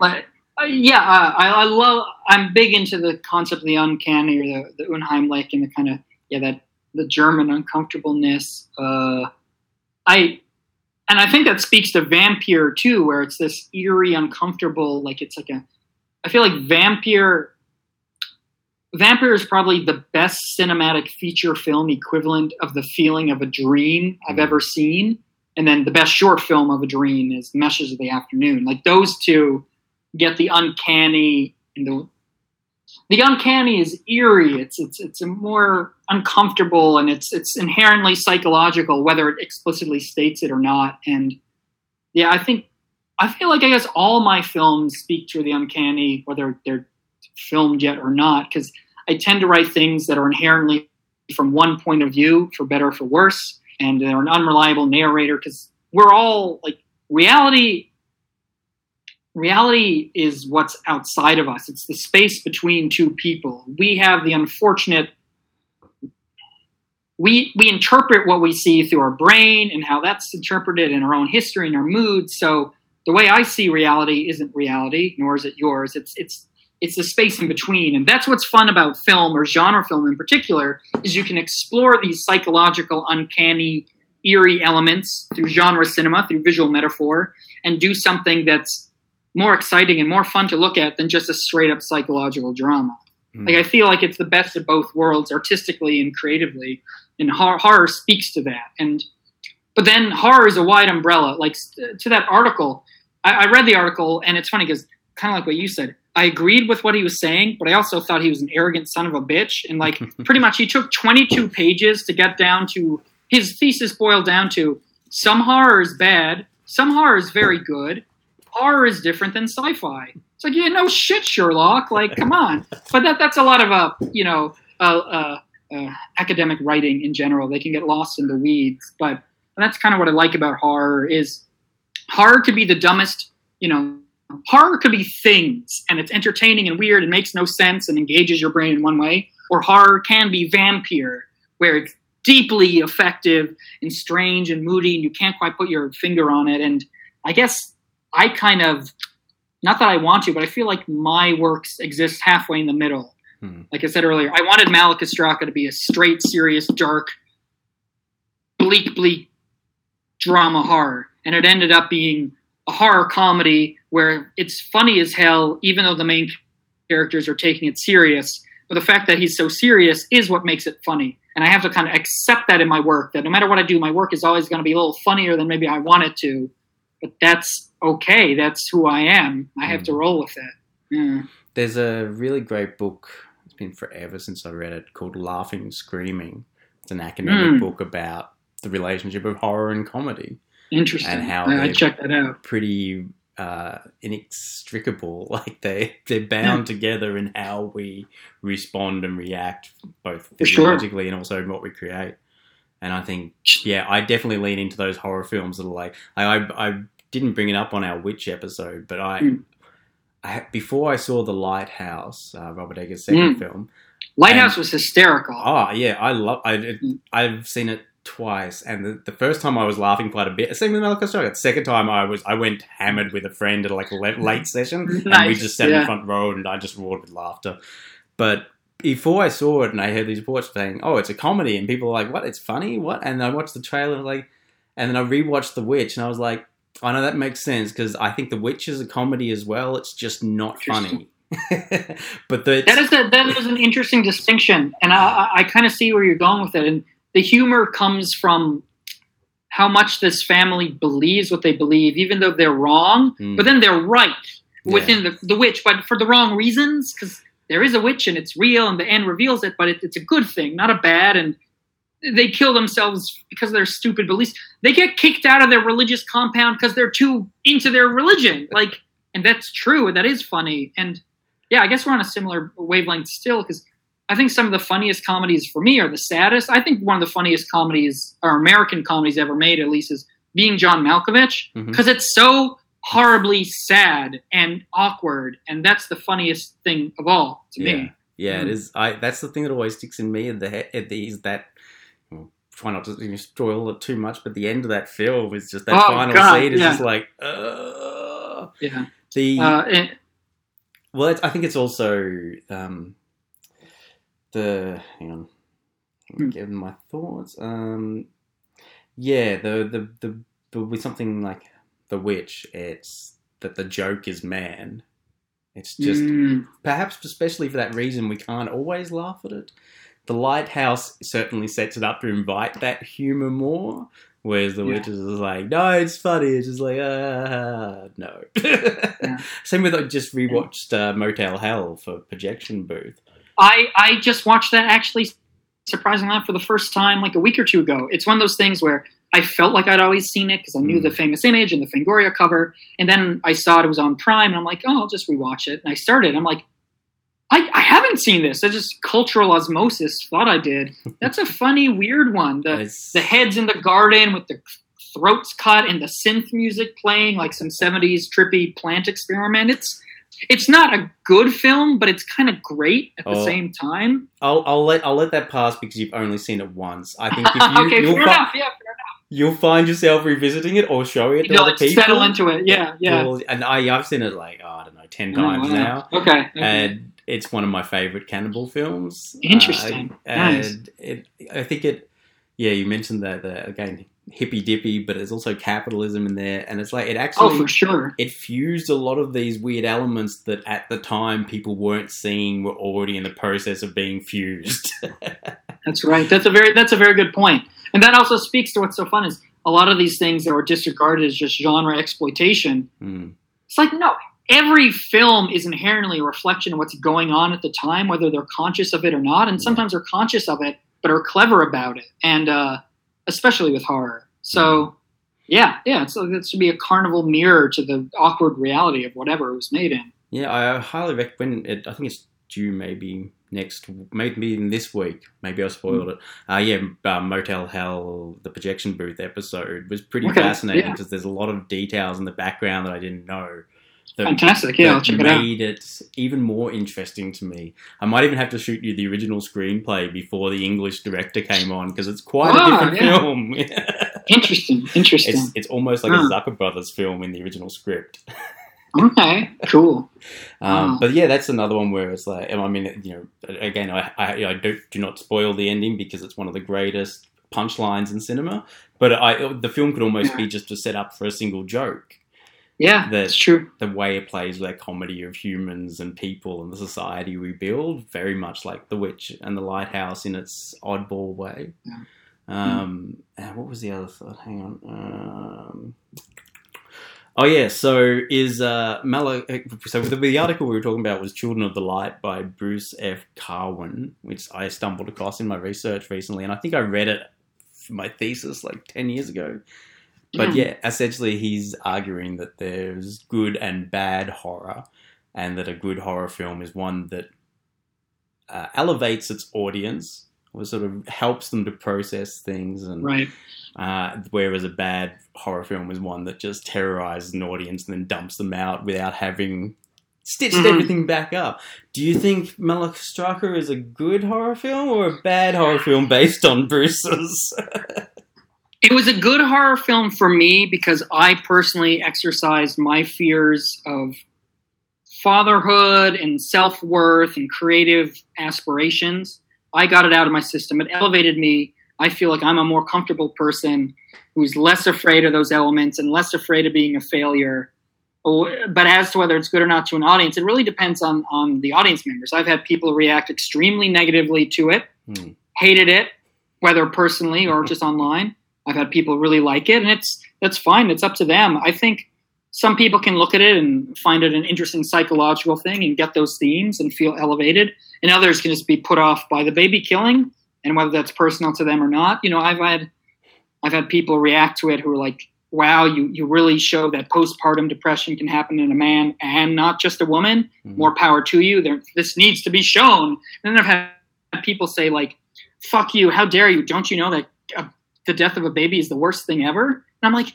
But I'm big into the concept of the uncanny, or the unheimlich, and the kind of the German uncomfortableness. I think that speaks to Vampyr too, where it's this eerie, uncomfortable, I feel like Vampyr is probably the best cinematic feature film equivalent of the feeling of a dream I've ever seen. And then the best short film of a dream is Meshes of the Afternoon. Like, those two get the uncanny, and the uncanny is eerie. It's a more uncomfortable, and it's inherently psychological, whether it explicitly states it or not. And I guess all my films speak to the uncanny, whether they're filmed yet or not, because I tend to write things that are inherently from one point of view, for better or for worse, and they're an unreliable narrator, because we're all like, reality is what's outside of us. It's the space between two people. We have the unfortunate, we interpret what we see through our brain and how that's interpreted in our own history and our mood. So the way I see reality isn't reality, nor is it yours. It's the space in between. And that's what's fun about film, or genre film in particular, is you can explore these psychological, uncanny, eerie elements through genre cinema, through visual metaphor, and do something that's more exciting and more fun to look at than just a straight up psychological drama. Like, I feel like it's the best of both worlds, artistically and creatively, and horror speaks to that. But then horror is a wide umbrella. Like, to that article, I read the article, and it's funny because, kind of like what you said, I agreed with what he was saying, but I also thought he was an arrogant son of a bitch. And like, pretty much he took 22 pages to get down to, his thesis boiled down to, some horror is bad, some horror is very good, horror is different than sci-fi. It's like, yeah, no shit, Sherlock. Like, come on. But that's a lot of, academic writing in general. They can get lost in the weeds. But that's kind of what I like about horror, is horror could be the dumbest, horror could be things, and it's entertaining and weird and makes no sense and engages your brain in one way. Or horror can be Vampyr, where it's deeply effective and strange and moody, and you can't quite put your finger on it. And I guess I kind of, not that I want to, but I feel like my works exist halfway in the middle. Like I said earlier, I wanted Malacostraca to be a straight, serious, dark, bleak drama horror. And it ended up being a horror comedy where it's funny as hell, even though the main characters are taking it serious. But the fact that he's so serious is what makes it funny. And I have to kind of accept that in my work, that no matter what I do, my work is always going to be a little funnier than maybe I want it to. But that's okay. That's who I am. I have to roll with that. Yeah. There's a really great book, it's been forever since I read it, called Laughing, Screaming. It's an academic book about the relationship of horror and comedy. Interesting. And how I checked that out. Pretty inextricable, like they're bound together in how we respond and react, both physiologically and also what we create. And I think, I definitely lean into those horror films that are like, I didn't bring it up on our Witch episode, but I before I saw The Lighthouse, Robert Eggers' second film. Lighthouse was hysterical. Oh yeah, I've seen it twice, and the first time I was laughing quite a bit. Same with Malacostraca. The second time I went hammered with a friend at like a late session, and we just sat in the front row, and I just roared with laughter. But before I saw it, and I heard these reports saying, "Oh, it's a comedy," and people were like, "What? It's funny? What?" And I watched the trailer, and then I rewatched The Witch, and I was like, "I know that makes sense, because I think The Witch is a comedy as well. It's just not funny." But that is an interesting distinction, and I kind of see where you're going with it, and the humor comes from how much this family believes what they believe, even though they're wrong, but then they're right within the witch, but for the wrong reasons, because there is a witch and it's real and the end reveals it, but it's a good thing, not a bad, and they kill themselves because of their stupid beliefs. They get kicked out of their religious compound because they're too into their religion. Like, And that's true, and that is funny. And yeah, I guess we're on a similar wavelength still, because I think some of the funniest comedies for me are the saddest. I think one of the funniest comedies, or American comedies ever made, at least, is Being John Malkovich, because it's so horribly sad and awkward, and that's the funniest thing of all to me. Yeah, it is. That's the thing that always sticks in me in the head, is that, try not to spoil it too much, but the end of that film is just that final scene is just like, I think it's also give them my thoughts. The with something like The Witch, it's that the joke is man. It's just perhaps especially for that reason we can't always laugh at it. The Lighthouse certainly sets it up to invite that humour more, whereas The Witch is like, no, it's funny. It's just like, no. Same with, I just rewatched Motel Hell for Projection Booth. I just watched that, actually, surprisingly enough, for the first time like a week or two ago. It's one of those things where I felt like I'd always seen it because I knew the famous image and the Fangoria cover, and then I saw it was on Prime, and I'm like, I'll just rewatch it. And I started, I'm like, I haven't seen this. I just cultural osmosis thought I did. That's a funny, weird one. The heads in the garden with the throats cut and the synth music playing, like some 70s trippy plant experiment. It's not a good film, but it's kind of great at the same time. I'll let that pass because you've only seen it once. I think if you, you'll find yourself revisiting it or showing it to other people. Settle into it, And I've seen it like, I don't know, 10 times now. Okay. And it's one of my favourite cannibal films. Interesting. And I think you mentioned that, again, hippy-dippy, but there's also capitalism in there. And it's like, it actually... Oh, for sure. It fused a lot of these weird elements that at the time people weren't seeing were already in the process of being fused. That's right. That's a very good point. And that also speaks to what's so fun is a lot of these things that were disregarded as just genre exploitation. It's like, no, every film is inherently a reflection of what's going on at the time, whether they're conscious of it or not. And sometimes they're conscious of it, but are clever about it. And especially with horror. So so that should be a carnival mirror to the awkward reality of whatever it was made in. Yeah, I highly recommend it. I think it's due maybe... next, maybe even this week. Maybe I spoiled it. Motel Hell, the Projection Booth episode was pretty fascinating because there's a lot of details in the background that I didn't know. Fantastic, I'll check it out. That made it even more interesting to me. I might even have to shoot you the original screenplay before the English director came on because it's quite a different film. Interesting. It's almost like a Zucker Brothers film in the original script. Okay, cool. But yeah, that's another one where it's like, I mean, again, I do not spoil the ending because it's one of the greatest punchlines in cinema. But the film could almost be just a setup for a single joke. Yeah, that's true. The way it plays with that comedy of humans and people and the society we build, very much like The Witch and The Lighthouse in its oddball way. Yeah. What was the other thought? Hang on. So is so the article we were talking about was Children of the Light by Bruce F. Carwin, which I stumbled across in my research recently, and I think I read it for my thesis like 10 years ago. But essentially he's arguing that there's good and bad horror, and that a good horror film is one that elevates its audience, or sort of helps them to process things, and whereas a bad horror film is one that just terrorizes an audience and then dumps them out without having stitched everything back up. Do you think Malacostraca is a good horror film or a bad horror film based on Bruce's? It was a good horror film for me because I personally exercised my fears of fatherhood and self-worth and creative aspirations. I got it out of my system. It elevated me. I feel like I'm a more comfortable person who's less afraid of those elements and less afraid of being a failure. But as to whether it's good or not to an audience, it really depends on the audience members. I've had people react extremely negatively to it, hated it, whether personally or just online. I've had people really like it, and that's fine. It's up to them. I think some people can look at it and find it an interesting psychological thing and get those themes and feel elevated. And others can just be put off by the baby killing, and whether that's personal to them or not. I've had people react to it who are like, wow, you really show that postpartum depression can happen in a man and not just a woman, mm-hmm. more power to you. This needs to be shown. And then I've had people say, like, fuck you, how dare you? Don't you know that the death of a baby is the worst thing ever? And I'm like,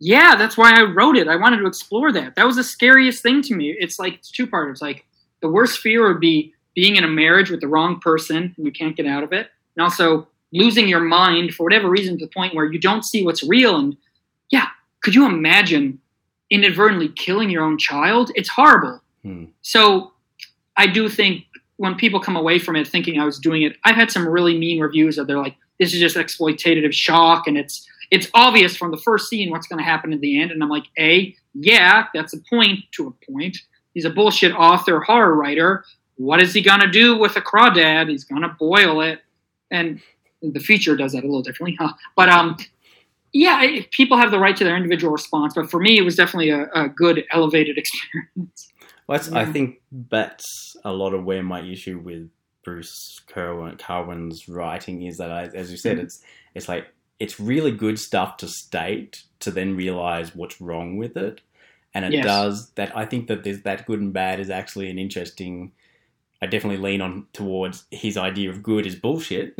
yeah, that's why I wrote it. I wanted to explore that. That was the scariest thing to me. It's like, it's two-part. It's like the worst fear would be being in a marriage with the wrong person and you can't get out of it. And also losing your mind for whatever reason to the point where you don't see what's real. And yeah, could you imagine inadvertently killing your own child? It's horrible. Hmm. So I do think when people come away from it thinking I was doing it, I've had some really mean reviews that they're like, this is just exploitative shock and it's obvious from the first scene what's going to happen at the end. And I'm like, yeah, that's a point to a point. He's a bullshit author, horror writer. What is he going to do with a crawdad? He's going to boil it. And the feature does that a little differently. Huh? But yeah, people have the right to their individual response. But for me, it was definitely a good elevated experience. Well, yeah. I think that's a lot of where my issue with Bruce Kerwin's writing is that, as you said, mm-hmm. it's like, it's really good stuff to state to then realize what's wrong with it. And it does that. I think that there's that good and bad is actually an interesting, I definitely lean on towards his idea of good is bullshit,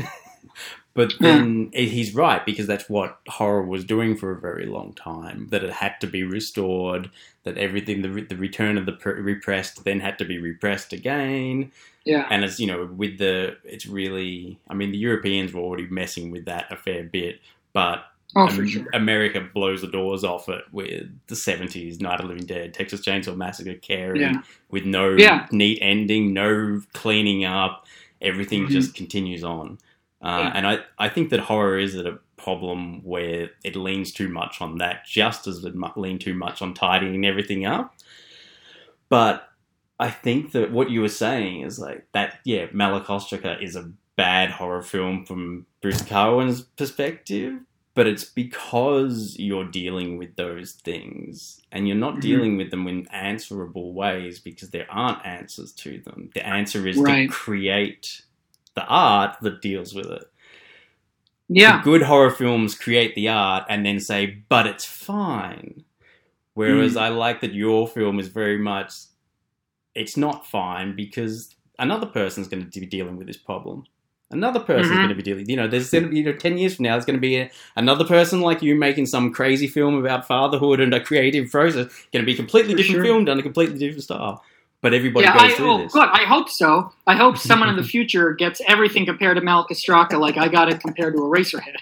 but then he's right, because that's what horror was doing for a very long time, that it had to be restored, that everything, the return of the repressed then had to be repressed again. Yeah. And it's, you know, with it's really, I mean, the Europeans were already messing with that a fair bit, but sure. America blows the doors off it with the 70s, Night of Living Dead, Texas Chainsaw Massacre, Carrie, with no neat ending, no cleaning up. Everything just continues on. And I think that horror is a problem where it leans too much on that, just as it lean too much on tidying everything up. But I think that what you were saying is like that, yeah, Malacostraca is a bad horror film from Bruce Kerwin's perspective. But it's because you're dealing with those things and you're not dealing with them in answerable ways, because there aren't answers to them. The answer is to create the art that deals with it. Yeah. The good horror films create the art and then say, but it's fine. Whereas I like that your film is very much, it's not fine because another person's going to be dealing with this problem. Another person's going to be dealing, you know, there's going to be, 10 years from now, there's going to be another person like you making some crazy film about fatherhood and a creative process. It's going to be a completely different film done a completely different style. But everybody goes through this. Look, I hope so. I hope someone in the future gets everything compared to Malacostraca like I got it compared to Eraserhead,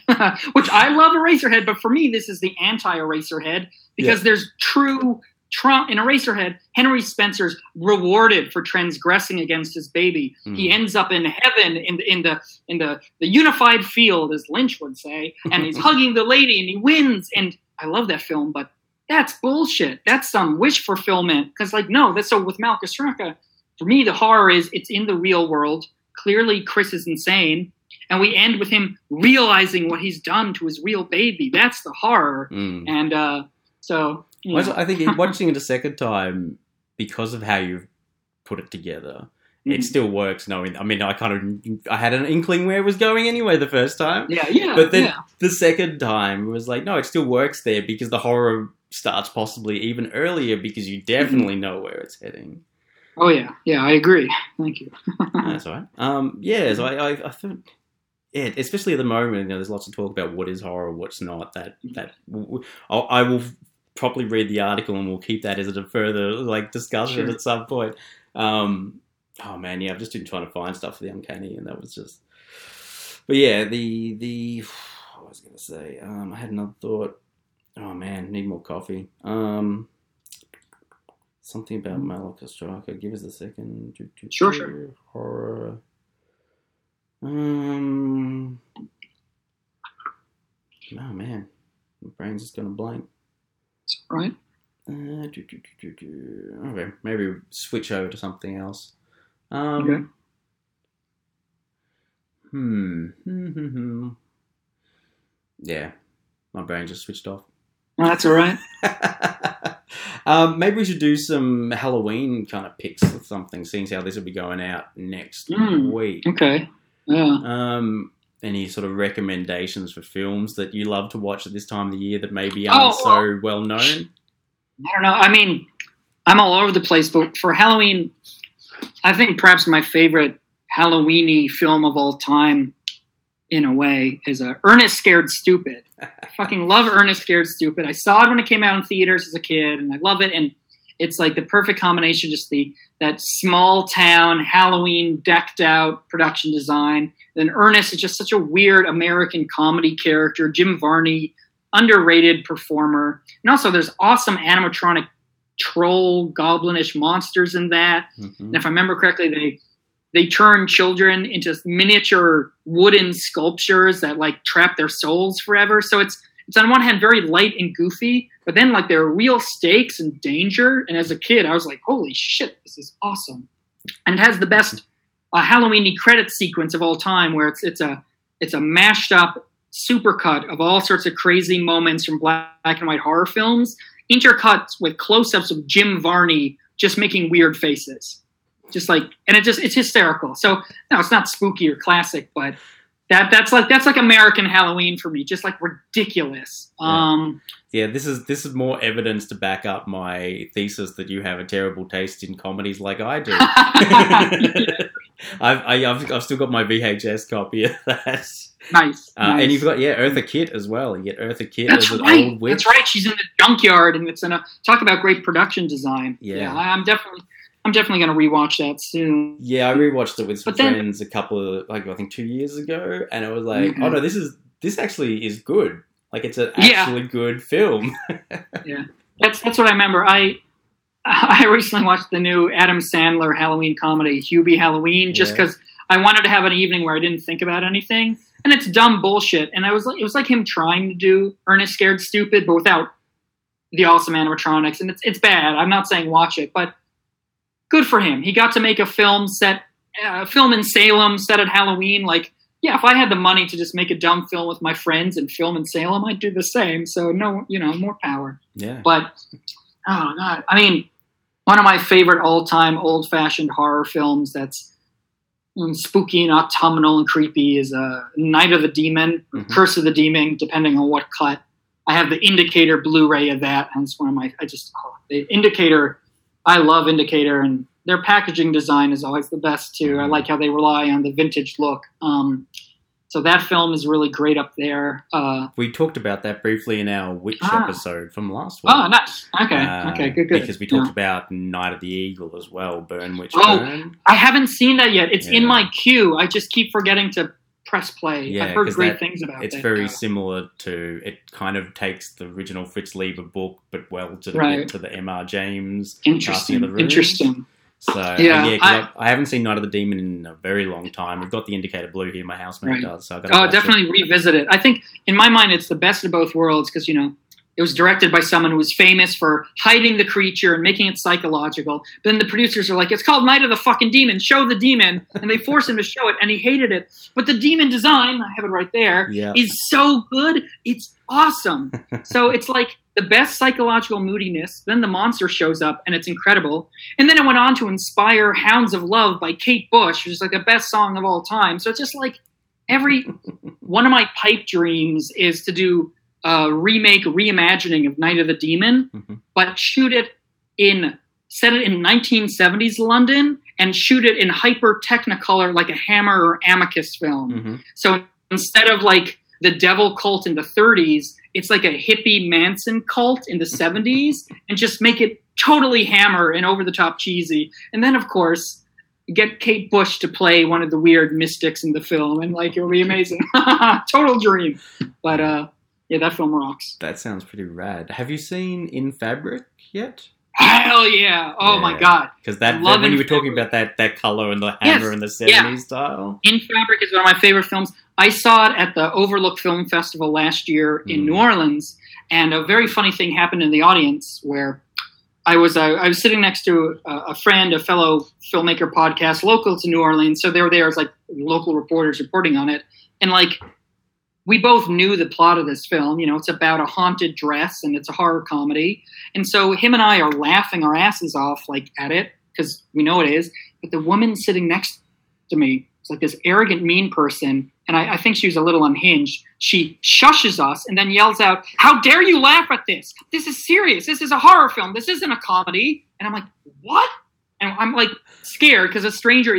which I love Eraserhead, but for me, this is the anti-Eraserhead because there's true trauma. In Eraserhead, Henry Spencer's rewarded for transgressing against his baby. He ends up in heaven in the unified field, as Lynch would say, and he's hugging the lady and he wins. And I love that film, but that's bullshit. That's some wish fulfillment. Because like, no, that's so with Malacostraca, for me, the horror is it's in the real world. Clearly, Chris is insane. And we end with him realizing what he's done to his real baby. That's the horror. And so... Yeah. I think watching it a second time, because of how you've put it together, it still works. Knowing, I mean, I had an inkling where it was going anyway the first time. Yeah. But then the second time was like, no, it still works there because the horror starts possibly even earlier because you definitely know where it's heading. Oh yeah, I agree. Thank you. That's all right. So I thought. Yeah, especially at the moment, you know, there's lots of talk about what is horror, what's not. I will probably read the article and we'll keep that as a further discussion at some point. I've just been trying to find stuff for the Uncanny and that was just... But yeah, what was I going to say? I had another thought. Oh man, need more coffee. Something about Malacostraca. Give us a second. Sure. Horror. Oh man, my brain's just going to blank. Right. Okay, maybe switch over to something else. Yeah, my brain just switched off. No, that's all right. Maybe we should do some Halloween kind of picks or something, seeing how this will be going out next week. Okay. Yeah. any sort of recommendations for films that you love to watch at this time of the year that maybe aren't so well known? I don't know. I mean, I'm all over the place, but for Halloween, I think perhaps my favorite Halloweeny film of all time, in a way, is Ernest Scared Stupid. I fucking love Ernest Scared Stupid. I saw it when it came out in theaters as a kid, and I love it. And it's like the perfect combination, just that small town Halloween decked out production design. Then Ernest is just such a weird American comedy character. Jim Varney, underrated performer, and also there's awesome animatronic troll goblinish monsters in that. Mm-hmm. And if I remember correctly, they turn children into miniature wooden sculptures that like trap their souls forever. So it's on one hand very light and goofy, but then like there are real stakes and danger. And as a kid, I was like, holy shit, this is awesome. And it has the best Halloweeny credit sequence of all time, where it's a mashed up supercut of all sorts of crazy moments from black and white horror films, intercuts with close-ups of Jim Varney just making weird faces. Just like, and it's hysterical. So no, it's not spooky or classic, but that's like American Halloween for me, just like ridiculous. Yeah, this is more evidence to back up my thesis that you have a terrible taste in comedies like I do. I've still got my VHS copy of that. Nice. And you've got Eartha Kitt as well. You get Eartha Kitt as an old witch. That's right. She's in the junkyard, and it's in a talk about great production design. Yeah, I'm definitely going to rewatch that soon. Yeah, I rewatched it with some friends a couple of, like, I think 2 years ago, and it was like, mm-hmm. Oh no, this actually is good. Like, it's an actually good film. Yeah, that's what I remember. I recently watched the new Adam Sandler Halloween comedy, Hubie Halloween, just because I wanted to have an evening where I didn't think about anything. And it's dumb bullshit. And it was like him trying to do Ernest Scared Stupid, but without the awesome animatronics. And it's bad. I'm not saying watch it, but good for him. He got to make a film in Salem set at Halloween. Like, yeah, if I had the money to just make a dumb film with my friends and film in Salem, I'd do the same. So no, more power. Yeah. But oh God, I mean, one of my favorite all-time old-fashioned horror films that's spooky and autumnal and creepy is Night of the Demon, mm-hmm. Curse of the Demon, depending on what cut. I have the Indicator Blu-ray of that, and it's one of my. The Indicator. I love Indicator, and their packaging design is always the best too. I like how they rely on the vintage look. So that film is really great up there. We talked about that briefly in our witch episode from last week. Oh, nice. Okay, good. Because we talked about Night of the Eagle as well, Burn Witch Burn. I haven't seen that yet. It's in my queue. I just keep forgetting to press play. Yeah, I've heard great things about it. It's very similar to, it kind of takes the original Fritz Lieber book, but to the M.R. James. Interesting. So, I haven't seen Night of the Demon in a very long time. We've got the Indicator Blue here, my housemate does. So definitely revisit it. I think, in my mind, it's the best of both worlds because, it was directed by someone who was famous for hiding the creature and making it psychological. But then the producers are like, it's called Night of the fucking Demon. Show the demon. And they force him to show it, and he hated it. But the demon design, I have it right there, is so good. It's awesome. So it's like the best psychological moodiness. Then the monster shows up, and it's incredible. And then it went on to inspire Hounds of Love by Kate Bush, which is like the best song of all time. So it's just like every one of my pipe dreams is to do a reimagining of Night of the Demon, mm-hmm. but set it in 1970s London and shoot it in hyper technicolor like a Hammer or Amicus film. Mm-hmm. So instead of like the devil cult in the 30s, it's like a hippie Manson cult in the 70s, and just make it totally Hammer and over-the-top cheesy. And then, of course, get Kate Bush to play one of the weird mystics in the film, and like it'll be amazing. Total dream. But yeah, that film rocks. That sounds pretty rad. Have you seen In Fabric yet? Hell yeah. Oh, my God. Because when you were talking about that color and the Hammer and the 70s style. In Fabric is one of my favorite films. I saw it at the Overlook Film Festival last year in New Orleans, and a very funny thing happened in the audience where I was sitting next to a friend, a fellow filmmaker podcast local to New Orleans, so they were there as like local reporters reporting on it, and like we both knew the plot of this film. It's about a haunted dress, and it's a horror comedy, and so him and I are laughing our asses off like at it because we know it is, but the woman sitting next to me is like this arrogant, mean person and I think she was a little unhinged, she shushes us and then yells out, "How dare you laugh at this? This is serious. This is a horror film. This isn't a comedy." And I'm like, "What?" And I'm like scared because a stranger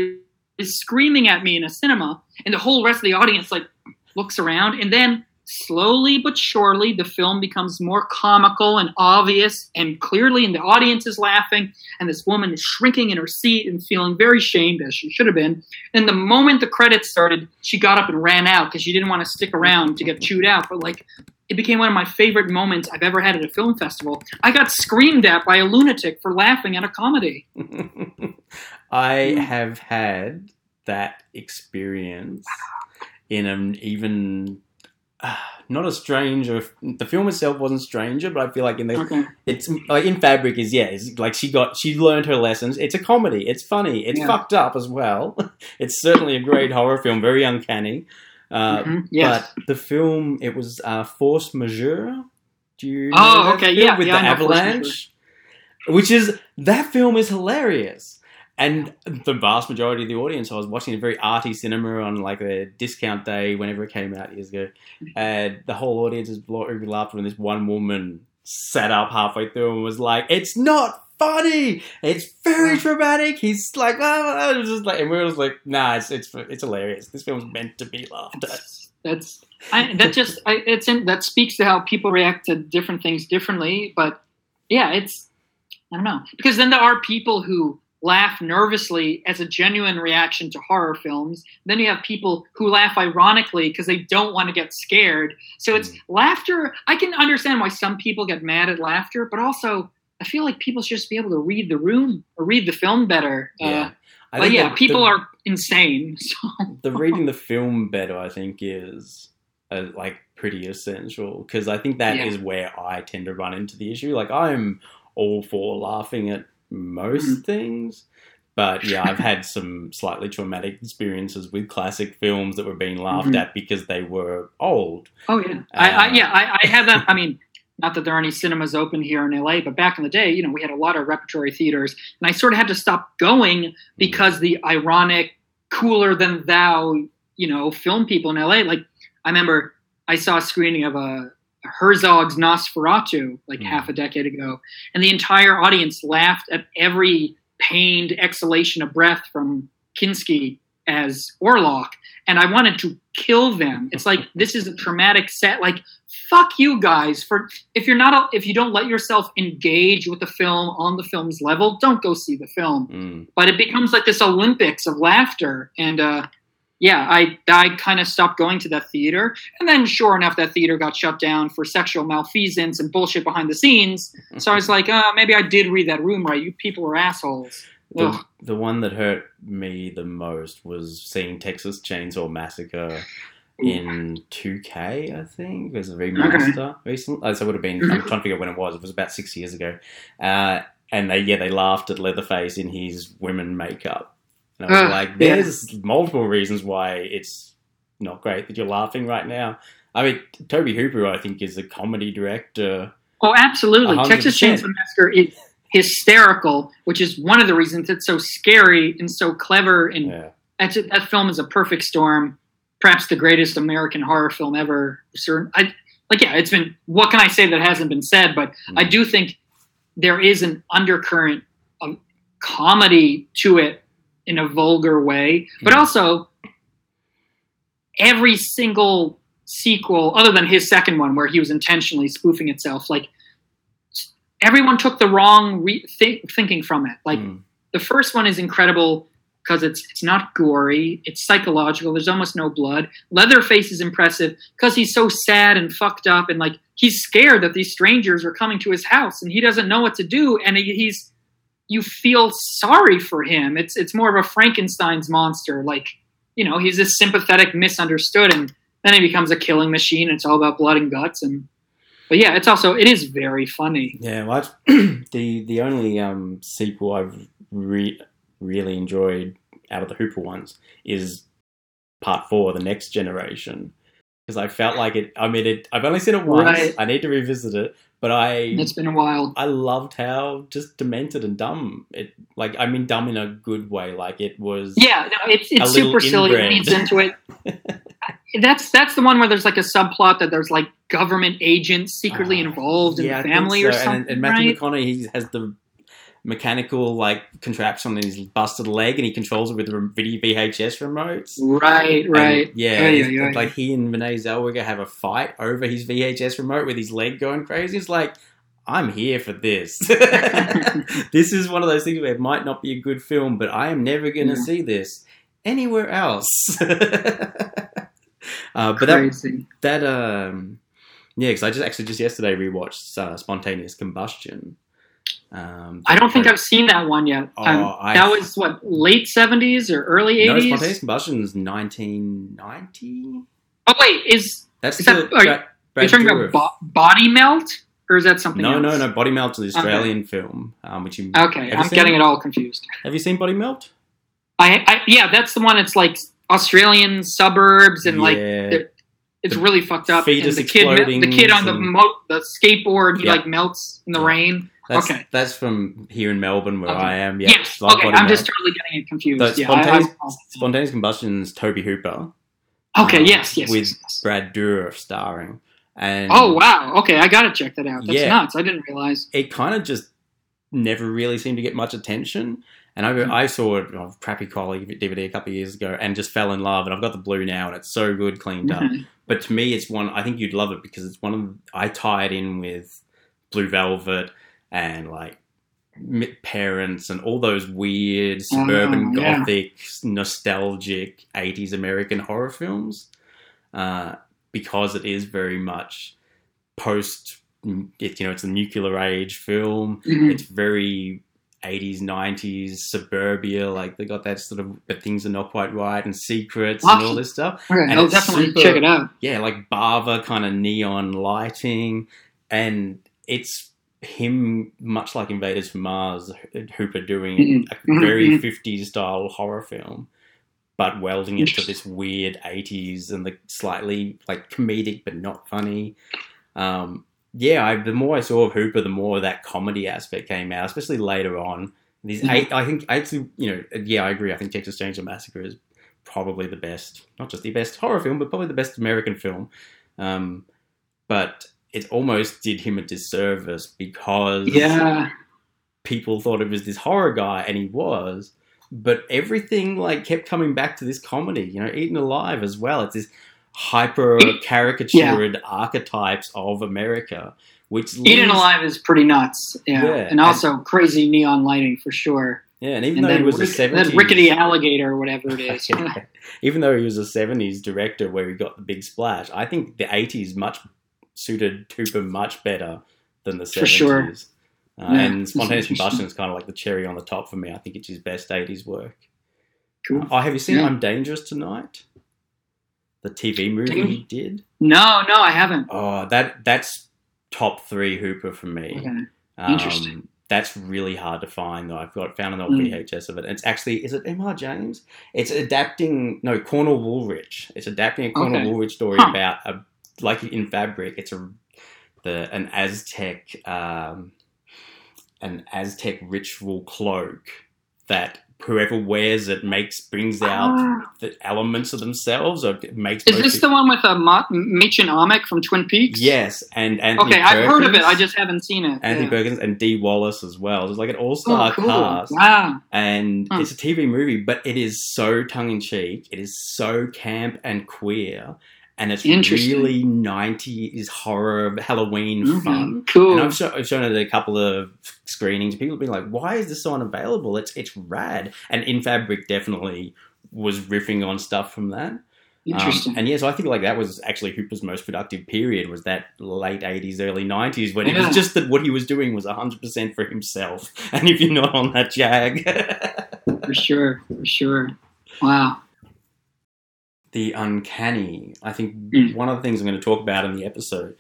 is screaming at me in a cinema, and the whole rest of the audience like looks around. And then slowly but surely, the film becomes more comical and obvious and clearly, and the audience is laughing, and this woman is shrinking in her seat and feeling very shamed, as she should have been. And the moment the credits started, she got up and ran out because she didn't want to stick around to get chewed out. But like, it became one of my favorite moments I've ever had at a film festival. I got screamed at by a lunatic for laughing at a comedy. I have had that experience in an even... not a stranger. The film itself wasn't stranger, but I feel like in the it's like in Fabric is it's like she learned her lessons. It's a comedy. It's funny. It's fucked up as well. It's certainly a great horror film, very uncanny. But the film, it was Force Majeure. Do you know with the avalanche, which is that film is hilarious. And the vast majority of the audience, I was watching a very arty cinema on like a discount day whenever it came out years ago. And the whole audience was laughed when this one woman sat up halfway through and was like, "It's not funny. It's very traumatic." He's like, "Oh," just like, and we were just like, "Nah, it's hilarious. This film's meant to be laughed at." That speaks to how people react to different things differently. But yeah, I don't know, because then there are people who laugh nervously as a genuine reaction to horror films. Then you have people who laugh ironically because they don't want to get scared. So it's laughter. I can understand why some people get mad at laughter, but also I feel like people should just be able to read the room or read the film better. People are insane. So. The reading the film better, I think, is like pretty essential, because I think that is where I tend to run into the issue. Like, I'm all for laughing at most things, but I've had some slightly traumatic experiences with classic films that were being laughed at because they were old. I had that. I mean, not that there are any cinemas open here in LA, but back in the day, you know, we had a lot of repertory theaters, and I sort of had to stop going because the ironic, cooler than thou, you know, film people in LA. Like, I remember I saw a screening of a Herzog's Nosferatu like half a decade ago, and the entire audience laughed at every pained exhalation of breath from Kinski as Orlok, and I wanted to kill them. It's like, this is a traumatic set. Like, fuck you guys for if you don't let yourself engage with the film on the film's level, don't go see the film. But it becomes like this Olympics of laughter, and I kind of stopped going to that theater. And then sure enough, that theater got shut down for sexual malfeasance and bullshit behind the scenes. So I was like, maybe I did read that room right. You people are assholes. The one that hurt me the most was seeing Texas Chainsaw Massacre in 2K, I think. There's a remaster recently. So it would have been, I'm trying to figure out when it was. It was about 6 years ago. And they laughed at Leatherface in his women makeup. And I was like, there's multiple reasons why it's not great that you're laughing right now. I mean, Tobe Hooper, I think, is a comedy director. Oh, absolutely. 100%. Texas Chainsaw Massacre is hysterical, which is one of the reasons it's so scary and so clever. And that film is a perfect storm, perhaps the greatest American horror film ever. It's been, what can I say that hasn't been said? But I do think there is an undercurrent of comedy to it, in a vulgar way, but also every single sequel, other than his second one where he was intentionally spoofing itself, like everyone took the wrong thinking from it. Like the first one is incredible because it's not gory, it's psychological, there's almost no blood. Leatherface is impressive because he's so sad and fucked up, and like he's scared that these strangers are coming to his house and he doesn't know what to do, and you feel sorry for him. It's more of a Frankenstein's monster. Like, you know, he's this sympathetic, misunderstood, and then he becomes a killing machine. It's all about blood and guts. But it is very funny. Yeah, well, the only sequel I've really enjoyed out of the Hooper ones is Part 4, The Next Generation. Because I felt like it, I mean, I've only seen it once. Right. I need to revisit it. But it's been a while. I loved how just demented and dumb it. Like, I mean, dumb in a good way. Like, it was. Yeah, no, it's super silly. It leads into it. That's the one where there's like a subplot that there's like government agents secretly involved in the family or something. And Matthew McConaughey has the mechanical like contraption in his busted leg, and he controls it with VHS remotes. Right. And, like he and Renee Zellweger have a fight over his VHS remote with his leg going crazy. It's like, I'm here for this. This is one of those things where it might not be a good film, but I am never going to see this anywhere else. But crazy. Because I just yesterday rewatched Spontaneous Combustion. I don't think I've seen that one yet. That was what, late 70s or early 80s? No, Spontaneous Combustion is 1990. Oh wait, are you talking about Body Melt? Or is that something else? No. Body Melt is an Australian film. Which you okay, I'm getting it all confused. Have you seen Body Melt? I that's the one. It's like Australian suburbs and it's really fucked up. And the kid on the skateboard, he like melts in the rain. That's from here in Melbourne where I am. Yeah. Yes. Like okay, I'm just totally getting it confused. So Spontaneous Combustion's Tobe Hooper. Okay. Yes. With Brad Dourif starring. And oh wow! Okay, I gotta check that out. That's nuts. I didn't realize. It kind of just never really seemed to get much attention. And I saw it on crappy quality DVD a couple of years ago and just fell in love. And I've got the blue now, and it's so good cleaned up. But to me, it's one I think you'd love it because it's one of I tie it in with Blue Velvet and like Parents and all those weird suburban gothic nostalgic 80s American horror films. Because it is very much it's a nuclear age film. Mm-hmm. It's very 80s, 90s, suburbia. Like they got that sort of, but things are not quite right and secrets and all this stuff. Okay, and I'll definitely check it out. Yeah, like Bava kind of neon lighting. And it's him, much like Invaders from Mars, Hooper doing a very 50s style horror film. But welding it to this weird 80s and the slightly like comedic but not funny. The more I saw of Hooper, the more that comedy aspect came out, especially later on. I agree. I think Texas Chainsaw Massacre is probably the best, not just the best horror film, but probably the best American film. But it almost did him a disservice because people thought it was this horror guy, and he was. But everything like kept coming back to this comedy, Eaten Alive as well. It's this hyper caricatured archetypes of America, which Eaten Alive is pretty nuts. And also crazy neon lighting for sure. Yeah, and though he was a 70s rickety alligator or whatever it is. Even though he was a 70s director where he got the big splash, I think the 80s much suited Hooper much better than the 70s. For sure. And Spontaneous Combustion is kind of like the cherry on the top for me. I think it's his best 80s work. Cool. Have you seen I'm Dangerous Tonight? The TV movie he did? No, I haven't. Oh, that's top three Hooper for me. Okay. Interesting. That's really hard to find, though. I've found an old VHS of it. It's actually, is it M.R. James? It's Cornel Woolrich. It's adapting a Cornel Woolrich story about, like in Fabric, it's an Aztec... an Aztec ritual cloak that whoever wears it brings out the elements of themselves. Or makes. Is this the one with Mitchin Omic from Twin Peaks? Yes, and Anthony Perkins. I've heard of it. I just haven't seen it. Anthony Perkins and Dee Wallace as well. It's like an all-star cast. Wow. And it's a TV movie, but it is so tongue-in-cheek. It is so camp and queer. And it's really 90s horror, Halloween fun. Cool. And I've shown it at a couple of screenings. People have been like, why is this on available? It's rad. And In Fabric definitely was riffing on stuff from that. Interesting. So I think like that was actually Hooper's most productive period was that late 80s, early 90s when it was just that what he was doing was 100% for himself. And if you're not on that jag. For sure. Wow. The uncanny. I think one of the things I'm going to talk about in the episode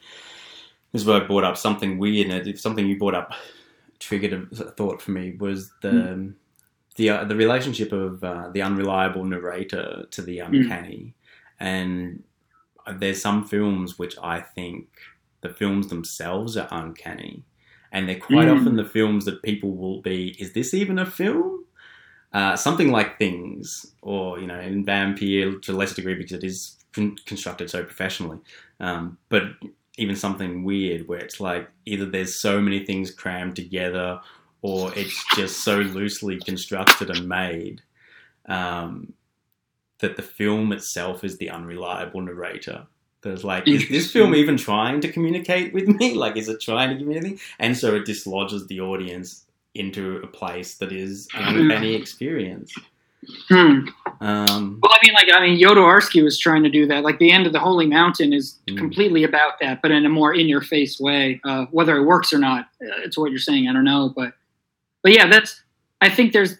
is where I brought up something weird, and if something you brought up triggered a thought for me was the relationship of the unreliable narrator to the uncanny. And there's some films which I think the films themselves are uncanny, and they're quite often the films that people will be. Is this even a film? Something like Things, or in Vampyr to a lesser degree because it is constructed so professionally. But even something weird where it's like either there's so many things crammed together or it's just so loosely constructed and made that the film itself is the unreliable narrator. There's like, is this film even trying to communicate with me? Like, is it trying to give me anything? And so it dislodges the audience into a place that is an uncanny experience. Well, I mean, Jodorowsky was trying to do that. Like, the end of The Holy Mountain is completely about that, but in a more in-your-face way. Whether it works or not, it's what you're saying. I don't know, but yeah, that's. I think there's,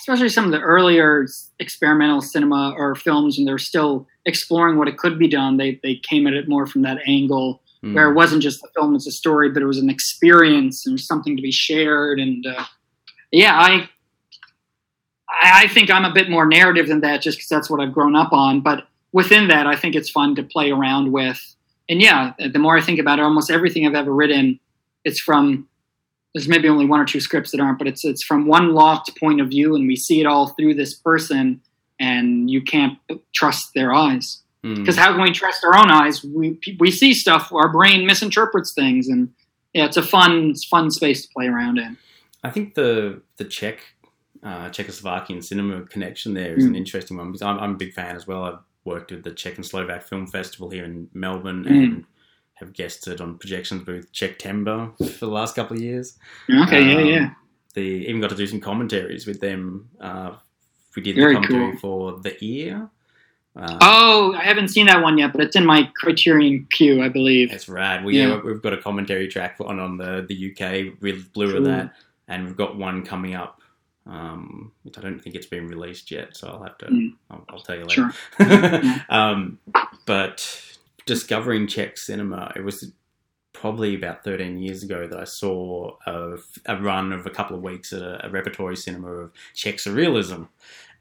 especially some of the earlier experimental cinema or films, and they're still exploring what it could be done. They came at it more from that angle where it wasn't just the film as a story, but it was an experience and something to be shared. And yeah, I think I'm a bit more narrative than that just because that's what I've grown up on. But within that, I think it's fun to play around with. And yeah, the more I think about it, almost everything I've ever written, it's from, there's maybe only one or two scripts that aren't, but it's from one loft point of view and we see it all through this person and you can't trust their eyes. Because how can we trust our own eyes? We see stuff, our brain misinterprets things. And yeah, it's a fun space to play around in. I think the Czechoslovakian cinema connection there is an interesting one because I'm a big fan as well. I've worked with the Czech and Slovak Film Festival here in Melbourne and have guested on projections booth Czech Timber for the last couple of years. Okay. They even got to do some commentaries with them. We did the commentary for The Ear. I haven't seen that one yet, but it's in my Criterion queue, I believe. That's rad. We've got a commentary track on the UK with Blue of that, and we've got one coming up. Which I don't think it's been released yet, so I'll have to. I'll tell you later. Sure. But discovering Czech cinema, it was probably about 13 years ago that I saw a run of a couple of weeks at a repertory cinema of Czech surrealism,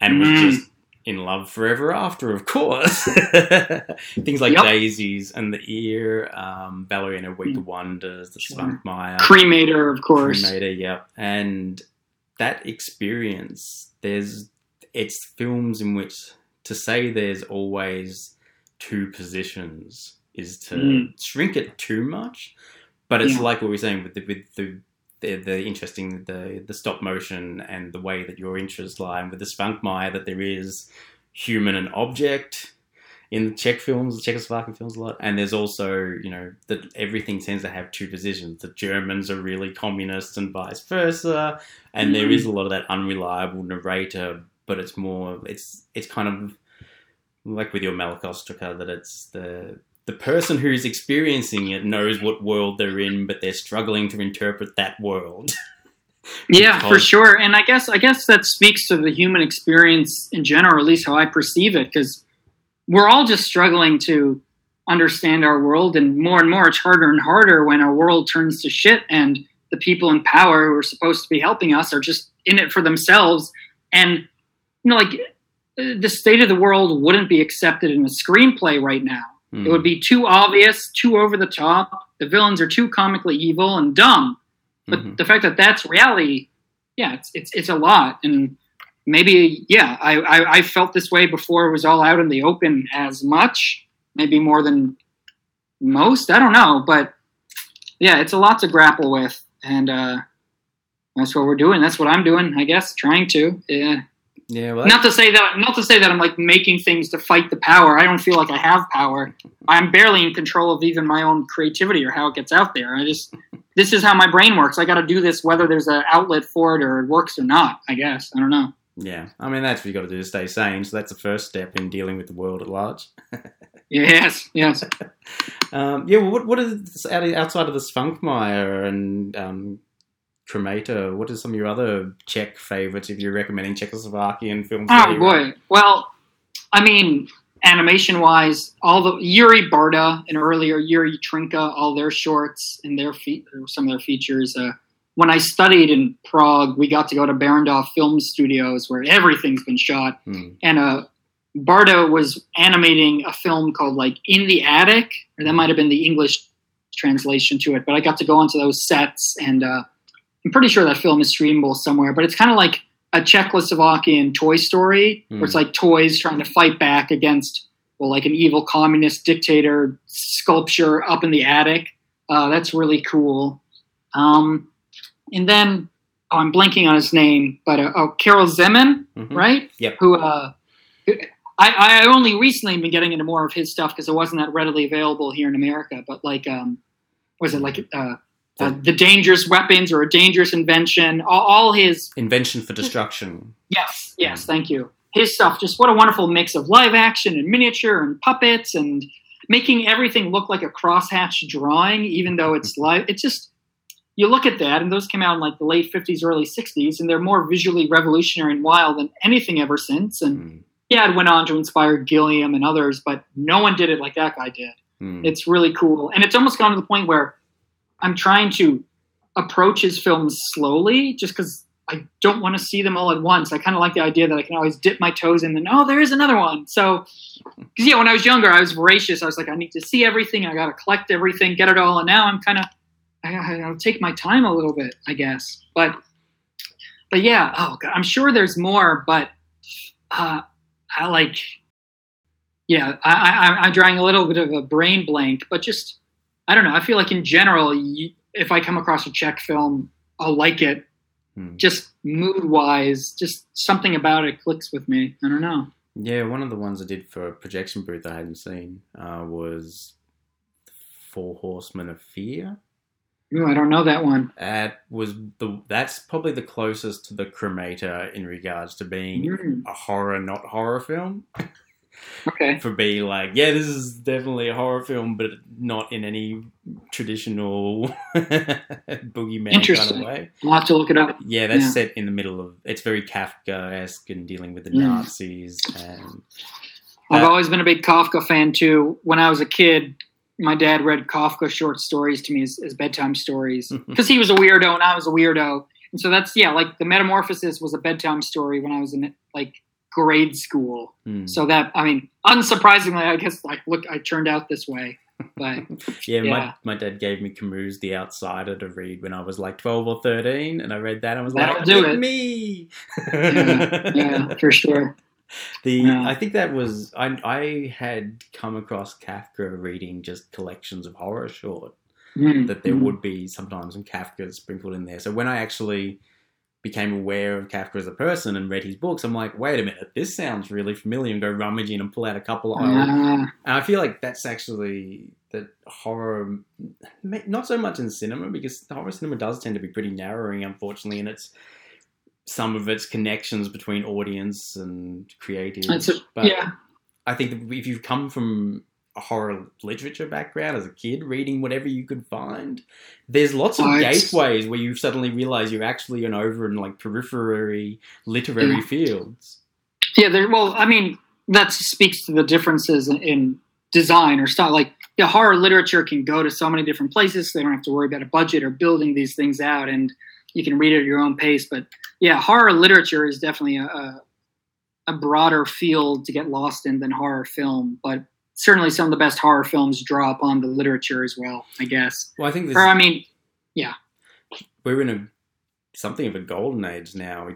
and was just in love forever after, of course. Things like Daisies and The Ear, Ballerina, Week of Wonders, The Spunk Maya, Cremator, of course. And that experience, it's films in which to say there's always two positions is to shrink it too much. But it's like what we were saying with the interesting the stop motion and the way that your interests lie, and with the Spunkmeyer that there is human and object in Czechoslovakian films a lot, and there's also, that everything tends to have two positions. The Germans are really communists and vice versa, and there is a lot of that unreliable narrator, but it's more, it's kind of like with your Malacostraca, that it's the person who's experiencing it knows what world they're in, but they're struggling to interpret that world. Yeah, for sure, and I guess that speaks to the human experience in general, or at least how I perceive it, because we're all just struggling to understand our world, and more it's harder and harder when our world turns to shit and the people in power who are supposed to be helping us are just in it for themselves. And, the state of the world wouldn't be accepted in a screenplay right now. It would be too obvious, too over the top. The villains are too comically evil and dumb. But the fact that that's reality, yeah, it's a lot. And maybe, yeah, I felt this way before it was all out in the open as much, maybe more than most. I don't know. But, yeah, it's a lot to grapple with. And that's what we're doing. That's what I'm doing, I guess, trying to. Yeah. Yeah, well, not to say that I'm like making things to fight the power. I don't feel like I have power. I'm barely in control of even my own creativity or how it gets out there. This is how my brain works. I got to do this whether there's an outlet for it or it works or not, I guess. I don't know. Yeah, I mean, that's what you got to do to stay sane. So that's the first step in dealing with the world at large. Yes. Well, what is outside of the Spunkmeyer and Cremator, what are some of your other Czech favorites if you're recommending Czechoslovakian films? Oh, boy. Well, I mean, animation-wise, all the Jiří Barta and earlier Jiří Trinka, all their shorts and some of their features. When I studied in Prague, we got to go to Berendorf Film Studios where everything's been shot. And Barta was animating a film called In the Attic, or that might have been the English translation to it, but I got to go onto those sets and I'm pretty sure that film is streamable somewhere, but it's kind of like a Czechoslovakian Toy Story, where it's like toys trying to fight back against well, like an evil communist dictator sculpture up in the attic. That's really cool. And then, oh, I'm blanking on his name, but Carol Zeman, mm-hmm. right? Yep. Who I only recently been getting into more of his stuff because it wasn't that readily available here in America. But like, was it like The Dangerous Weapons or A Dangerous Invention? All his Invention for Destruction. Yes, thank you. His stuff, just what a wonderful mix of live action and miniature and puppets and making everything look like a crosshatch drawing, even though it's live. It's just, you look at that, and those came out in like the late 50s, early 60s, and they're more visually revolutionary and wild than anything ever since. And it went on to inspire Gilliam and others, but no one did it like that guy did. It's really cool. And it's almost gone to the point where I'm trying to approach his films slowly just because I don't want to see them all at once. I kind of like the idea that I can always dip my toes in and, oh, there is another one. So, because when I was younger, I was voracious. I was like, I need to see everything. I got to collect everything, get it all. And now I'm kind of, I'll take my time a little bit, I guess. But yeah, oh God, I'm sure there's more, but I'm drawing a little bit of a brain blank, but just, I don't know. I feel like in general, if I come across a Czech film, I'll like it. Just mood-wise, just something about it clicks with me. I don't know. Yeah, one of the ones I did for a projection booth I hadn't seen was Four Horsemen of Fear. Ooh, I don't know that one. That's probably the closest to The Cremator in regards to being a horror, not horror film. Okay. For being like, yeah, this is definitely a horror film, but not in any traditional boogeyman kind of way. We'll have to look it up. Yeah, that's set in the middle of. It's very Kafka-esque and dealing with the Nazis. And I've always been a big Kafka fan too. When I was a kid, my dad read Kafka short stories to me as bedtime stories because he was a weirdo and I was a weirdo, and so that's like The Metamorphosis was a bedtime story when I was in grade school. So that, I mean, unsurprisingly, I guess, look, I turned out this way. But My dad gave me Camus' The Outsider to read when I was 12 or 13, and I read that and I was me. yeah, for sure. I think that was, I had come across Kafka reading just collections of horror short, that there would be sometimes some Kafka sprinkled in there. So when I actually became aware of Kafka as a person and read his books, I'm like, wait a minute, this sounds really familiar, and go rummaging and pull out a couple of old. And I feel like that's actually that horror, not so much in cinema, because horror cinema does tend to be pretty narrowing, unfortunately, and it's some of its connections between audience and creatives. I think if you've come from a horror literature background as a kid, reading whatever you could find, there's lots of gateways where you suddenly realize you're actually an over in periphery literary fields. Yeah, that speaks to the differences in design or style. Horror literature can go to so many different places, so they don't have to worry about a budget or building these things out, and you can read it at your own pace. But yeah, horror literature is definitely a broader field to get lost in than horror film, but certainly some of the best horror films draw upon the literature as well, I guess. Well, I think we're in something of a golden age now.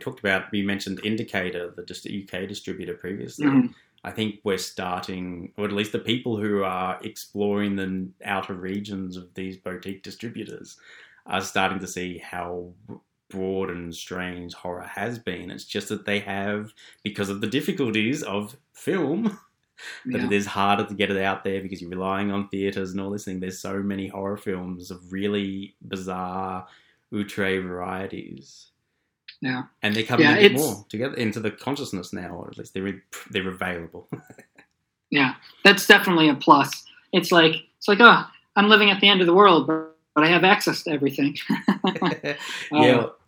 We mentioned Indicator, the UK distributor previously. I think we're starting, or at least the people who are exploring the outer regions of these boutique distributors are starting to see how broad and strange horror has been. It's just that they have, because of the difficulties of film, that it is harder to get it out there because you're relying on theatres and all this thing. There's so many horror films of really bizarre, outre varieties. Yeah. And they're coming more together into the consciousness now, or at least they're available. That's definitely a plus. It's like, oh, I'm living at the end of the world, but I have access to everything.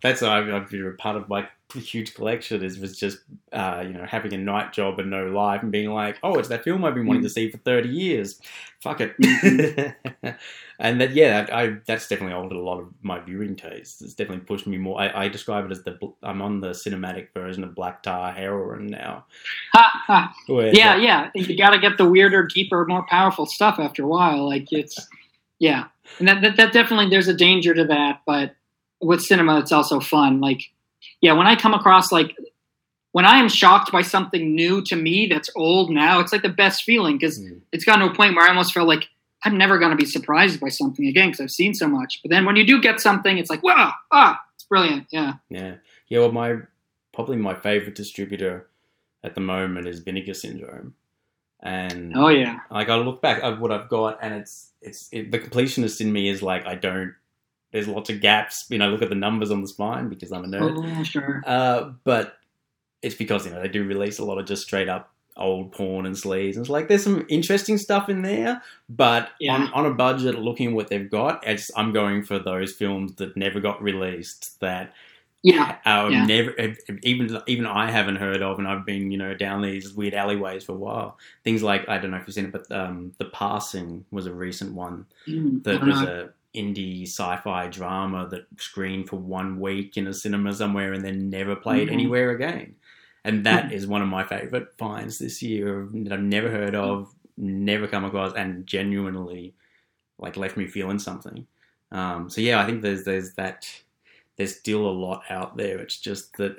That's a part of the huge collection was just, having a night job and no life and being like, oh, it's that film I've been wanting to see for 30 years. Fuck it. And that, that's definitely altered a lot of my viewing tastes. It's definitely pushed me more. I describe it as I'm on the cinematic version of Black Tar heroin now. You got to get the weirder, deeper, more powerful stuff after a while. And that definitely, there's a danger to that, but with cinema, it's also fun. When I come across when I am shocked by something new to me that's old now, it's like the best feeling, because it's gotten to a point where I almost felt like I'm never going to be surprised by something again because I've seen so much. But then when you do get something, it's like, wow, it's brilliant. Yeah. Well, probably my favorite distributor at the moment is Vinegar Syndrome. And I look back at what I've got, and it's the completionist in me is like, there's lots of gaps. Look at the numbers on the spine because I'm a nerd. Oh, yeah, sure. But it's because, they do release a lot of just straight up old porn and sleaze. And it's like, there's some interesting stuff in there, but on a budget, looking at what they've got, I'm going for those films that never got released, that never, even I haven't heard of, and I've been, down these weird alleyways for a while. Things like, I don't know if you've seen it, but The Passing was a recent one that was a indie sci-fi drama that screened for 1 week in a cinema somewhere and then never played anywhere again. And that is one of my favourite finds this year that I've never heard of, never come across, and genuinely left me feeling something. I think there's that. There's still a lot out there. It's just that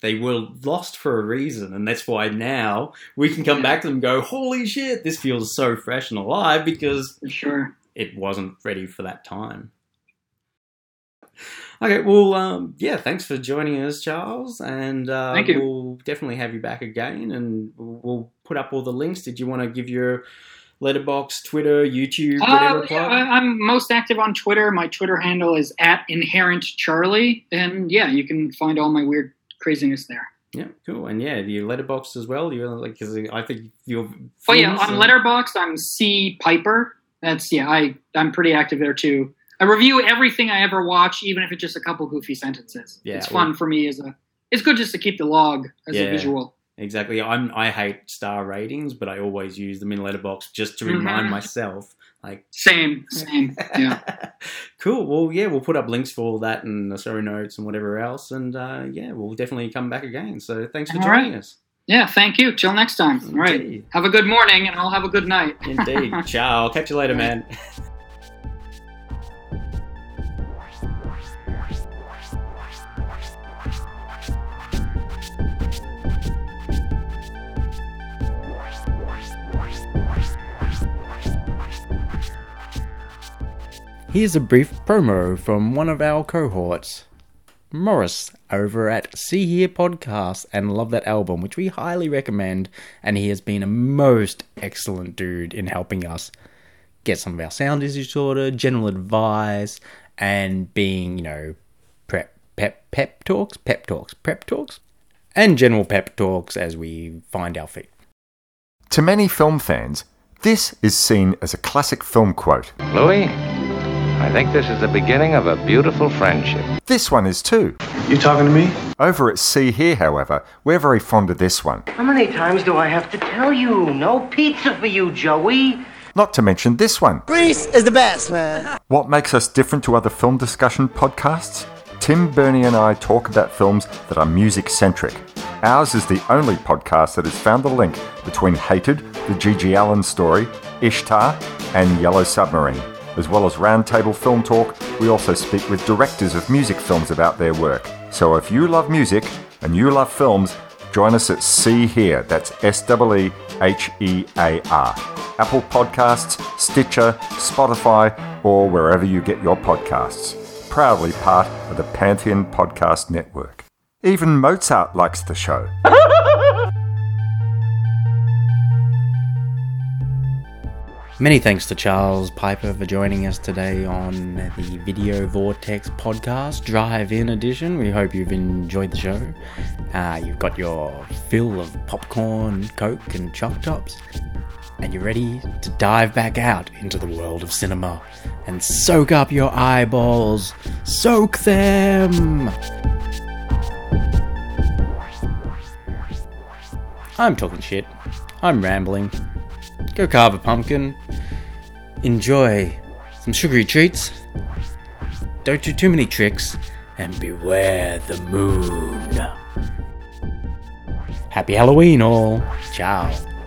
they were lost for a reason, and that's why now we can come back to them and go, holy shit, this feels so fresh and alive, because it wasn't ready for that time. Okay, well, thanks for joining us, Charles, and thank you. We'll definitely have you back again, and we'll put up all the links. Did you want to give your Letterboxd, Twitter, YouTube, whatever? I'm most active on Twitter. My Twitter handle is @InherentCharlie, and you can find all my weird craziness there. Yeah, cool. And your Letterboxd as well. You're because I think you're. Oh yeah, on Letterboxd I'm C Piper. That's I'm pretty active there too. I review everything I ever watch, even if it's just a couple goofy sentences. Yeah, it's fun for me. It's good just to keep the log as a visual. Exactly. I hate star ratings, but I always use them in Letterboxd just to remind myself. Same. Yeah. Cool. Well, we'll put up links for all that and the show notes and whatever else. And we'll definitely come back again. So thanks for joining us. Yeah, thank you. Till next time. Indeed. All right. Have a good morning, and I'll have a good night. Indeed. Ciao. Catch you later, man. Here's a brief promo from one of our cohorts, Morris, over at See Here Podcast, and Love That Album, which we highly recommend, and he has been a most excellent dude in helping us get some of our sound issues sorted, general advice, and being, prep talks, and general pep talks as we find our feet. To many film fans, this is seen as a classic film quote. Louis, I think this is the beginning of a beautiful friendship. This one is too. You talking to me? Over at See Here, however, we're very fond of this one. How many times do I have to tell you? No pizza for you, Joey. Not to mention this one. Grease is the best, man. What makes us different to other film discussion podcasts? Tim Burney and I talk about films that are music-centric. Ours is the only podcast that has found the link between Hated, the Gigi Allen Story, Ishtar, and Yellow Submarine. As well as roundtable film talk, we also speak with directors of music films about their work. So if you love music and you love films, join us at See Here. That's SEEHEAR. Apple Podcasts, Stitcher, Spotify, or wherever you get your podcasts. Proudly part of the Pantheon Podcast Network. Even Mozart likes the show. Many thanks to Charles Piper for joining us today on the Video Vortex podcast, Drive-In Edition. We hope you've enjoyed the show. You've got your fill of popcorn, Coke and Chop Tops, and you're ready to dive back out into the world of cinema and soak up your eyeballs. Soak them! I'm talking shit. I'm rambling. Go carve a pumpkin, enjoy some sugary treats, don't do too many tricks, and beware the moon. Happy Halloween all. Ciao.